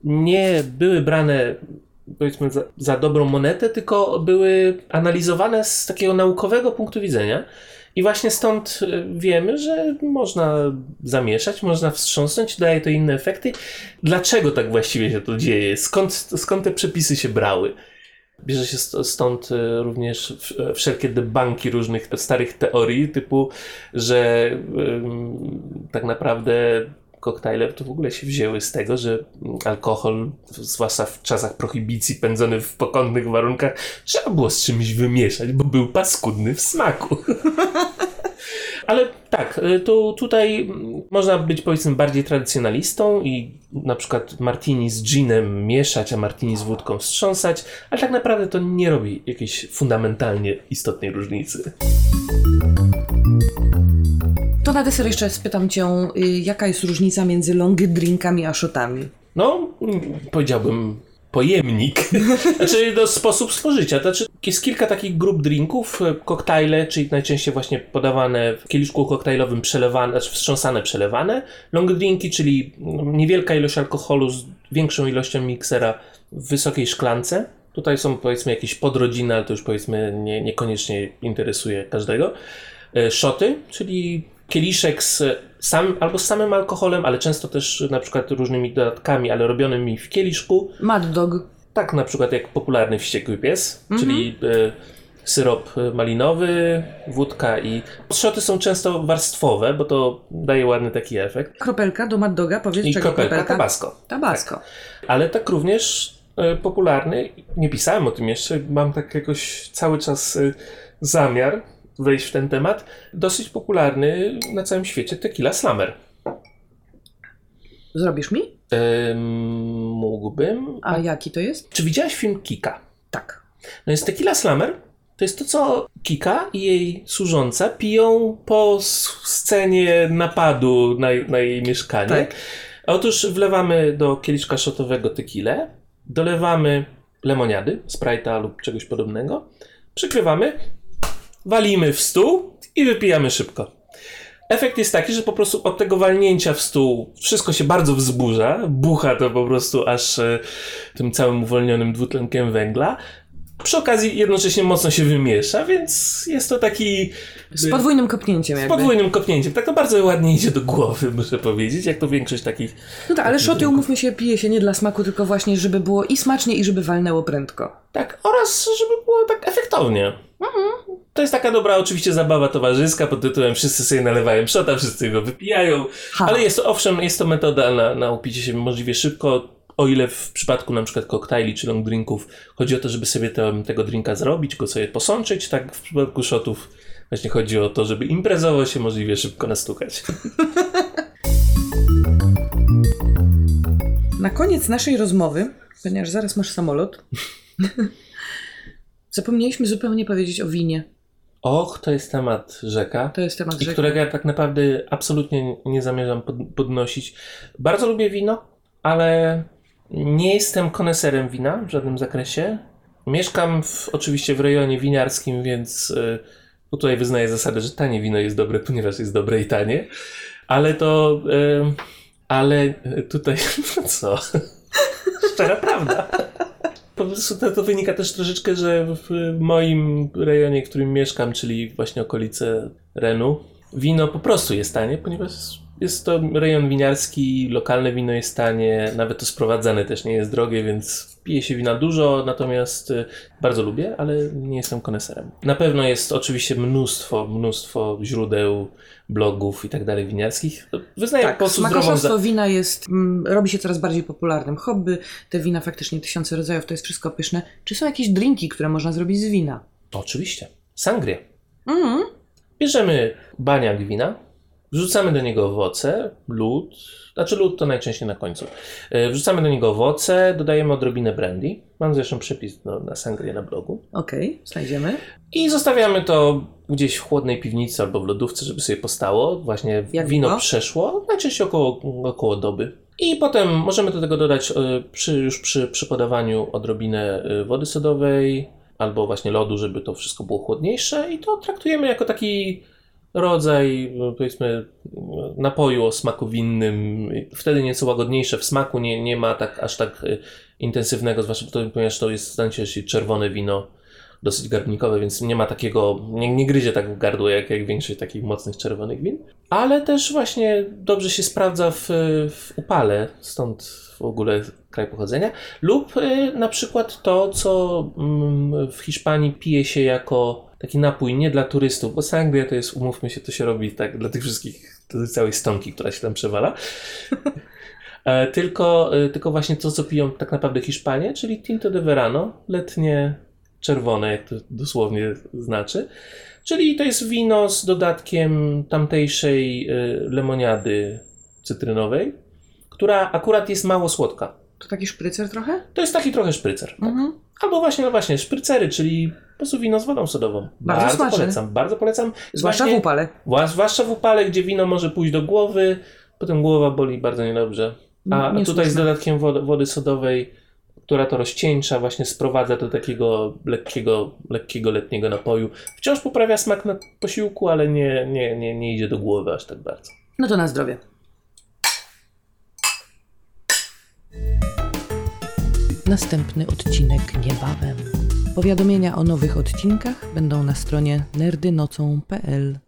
nie były brane, powiedzmy, za, za dobrą monetę, tylko były analizowane z takiego naukowego punktu widzenia i właśnie stąd wiemy, że można zamieszać, można wstrząsnąć, daje to inne efekty. Dlaczego tak właściwie się to dzieje? Skąd, skąd te przepisy się brały? Bierze się stąd również wszelkie debanki różnych starych teorii, typu, że tak naprawdę koktajle to w ogóle się wzięły z tego, że alkohol, zwłaszcza w czasach prohibicji, pędzony w pokątnych warunkach, trzeba było z czymś wymieszać, bo był paskudny w smaku. Ale tak, to tutaj można być, powiedzmy, bardziej tradycjonalistą i na przykład martini z ginem mieszać, a martini z wódką wstrząsać, ale tak naprawdę to nie robi jakiejś fundamentalnie istotnej różnicy. To na deser jeszcze spytam Cię, jaka jest różnica między long drinkami a shotami? No, powiedziałbym pojemnik, znaczy no, sposób spożycia. Znaczy, jest kilka takich grup drinków, koktajle, czyli najczęściej właśnie podawane w kieliszku koktajlowym, przelewane, znaczy wstrząsane, przelewane. Long drinki, czyli niewielka ilość alkoholu z większą ilością miksera w wysokiej szklance. Tutaj są, powiedzmy, jakieś podrodziny, ale to już, powiedzmy, nie, niekoniecznie interesuje każdego. Szoty, czyli kieliszek z sam, albo z samym alkoholem, ale często też na przykład różnymi dodatkami, ale robionymi w kieliszku. Mad dog. Tak, na przykład jak popularny Wściekły Pies, mm-hmm. czyli y, syrop malinowy, wódka i... Szoty są często warstwowe, bo to daje ładny taki efekt. Kropelka do mad doga, powiedz I czego kropelka? kropelka? Tabasco. Tabasco. Tak. Ale tak również y, popularny, nie pisałem o tym jeszcze, mam tak jakoś cały czas y, zamiar wejść w ten temat, dosyć popularny na całym świecie tequila slammer. Zrobisz mi? Ym, mógłbym. A jaki to jest? Czy widziałaś film Kika? Tak. No jest tequila slammer, to jest to, co Kika i jej służąca piją po scenie napadu na, na jej mieszkanie. Tak. Otóż wlewamy do kieliszka szotowego tequilę, dolewamy lemoniady, Sprite'a lub czegoś podobnego, przykrywamy, walimy w stół i wypijamy szybko. Efekt jest taki, że po prostu od tego walnięcia w stół wszystko się bardzo wzburza, bucha to po prostu aż e, tym całym uwolnionym dwutlenkiem węgla. Przy okazji jednocześnie mocno się wymiesza, więc jest to taki... Z podwójnym kopnięciem jakby. Z podwójnym kopnięciem. Tak to bardzo ładnie idzie do głowy, muszę powiedzieć, jak to większość takich... No tak, ale szoty, umówmy się, pije się nie dla smaku, tylko właśnie, żeby było i smacznie, i żeby walnęło prędko. Tak, oraz żeby było tak efektownie. Mhm. To jest taka dobra oczywiście zabawa towarzyska pod tytułem wszyscy sobie nalewają szota, wszyscy go wypijają. Ha. Ale jest to, owszem, jest to metoda na, na upicie się możliwie szybko. O ile w przypadku na przykład koktajli czy long drinków chodzi o to, żeby sobie te, tego drinka zrobić, go sobie posączyć, tak w przypadku shotów właśnie chodzi o to, żeby imprezowo się możliwie szybko nastukać. Na koniec naszej rozmowy, ponieważ zaraz masz samolot, zapomnieliśmy zupełnie powiedzieć o winie. Och, to jest temat rzeka. To jest temat rzeka. I którego ja tak naprawdę absolutnie nie zamierzam pod, podnosić. Bardzo lubię wino, ale... Nie jestem koneserem wina w żadnym zakresie. Mieszkam w, oczywiście w rejonie winiarskim, więc y, tutaj wyznaję zasadę, że tanie wino jest dobre, ponieważ jest dobre i tanie. Ale to... Y, ale tutaj... No co? Szczera prawda. Po prostu to, to wynika też troszeczkę, że w moim rejonie, w którym mieszkam, czyli właśnie okolice Renu, wino po prostu jest tanie, ponieważ... Jest to rejon winiarski, lokalne wino jest tanie, nawet to sprowadzane też nie jest drogie, więc pije się wina dużo, natomiast bardzo lubię, ale nie jestem koneserem. Na pewno jest oczywiście mnóstwo, mnóstwo źródeł, blogów i tak dalej winiarskich. Wyznaję tak, po prostu zdrową... Smakoszewstwo wina jest, mm, robi się coraz bardziej popularnym hobby, te wina faktycznie tysiące rodzajów, to jest wszystko pyszne. Czy są jakieś drinki, które można zrobić z wina? Oczywiście. Sangria. Mm. Bierzemy baniak wina. Wrzucamy do niego owoce, lód, znaczy lód to najczęściej na końcu. Wrzucamy do niego owoce, dodajemy odrobinę brandy. Mam zresztą przepis do, na sangrię na blogu. Okej, okay, znajdziemy. I zostawiamy to gdzieś w chłodnej piwnicy albo w lodówce, żeby sobie postało. Właśnie jak wino to? Przeszło, najczęściej około, około doby. I potem możemy do tego dodać przy, już przy, przy podawaniu odrobinę wody sodowej albo właśnie lodu, żeby to wszystko było chłodniejsze. I to traktujemy jako taki... rodzaj, powiedzmy, napoju o smaku winnym, wtedy nieco łagodniejsze w smaku, nie, nie ma tak aż tak intensywnego, zwłaszcza ponieważ to jest znaczy, czerwone wino, dosyć garbnikowe, więc nie ma takiego, nie, nie gryzie tak w gardło jak, jak większość takich mocnych czerwonych win, ale też właśnie dobrze się sprawdza w, w upale, stąd w ogóle kraj pochodzenia, lub na przykład to, co w Hiszpanii pije się jako taki napój nie dla turystów, bo sangria to jest, umówmy się, to się robi tak dla tych wszystkich, tej całej stonki, która się tam przewala. Tylko, tylko właśnie to, co piją tak naprawdę Hiszpanie, czyli tinto de verano, letnie czerwone, jak to dosłownie znaczy. Czyli to jest wino z dodatkiem tamtejszej lemoniady cytrynowej, która akurat jest mało słodka. To taki szprycer trochę? To jest taki trochę szprycer. Mhm. Tak. Albo właśnie, no właśnie, szprycery, czyli po prostu wino z wodą sodową. Bardzo, bardzo polecam, bardzo polecam. Zwłaszcza właśnie, w upale. Zwłaszcza w upale, gdzie wino może pójść do głowy, potem głowa boli bardzo niedobrze. A, a tutaj z dodatkiem wody, wody sodowej, która to rozcieńcza, właśnie sprowadza do takiego lekkiego, lekkiego letniego napoju. Wciąż poprawia smak na posiłku, ale nie, nie, nie, nie idzie do głowy aż tak bardzo. No to na zdrowie. Następny odcinek niebawem. Powiadomienia o nowych odcinkach będą na stronie nerdy nocą kropka p l.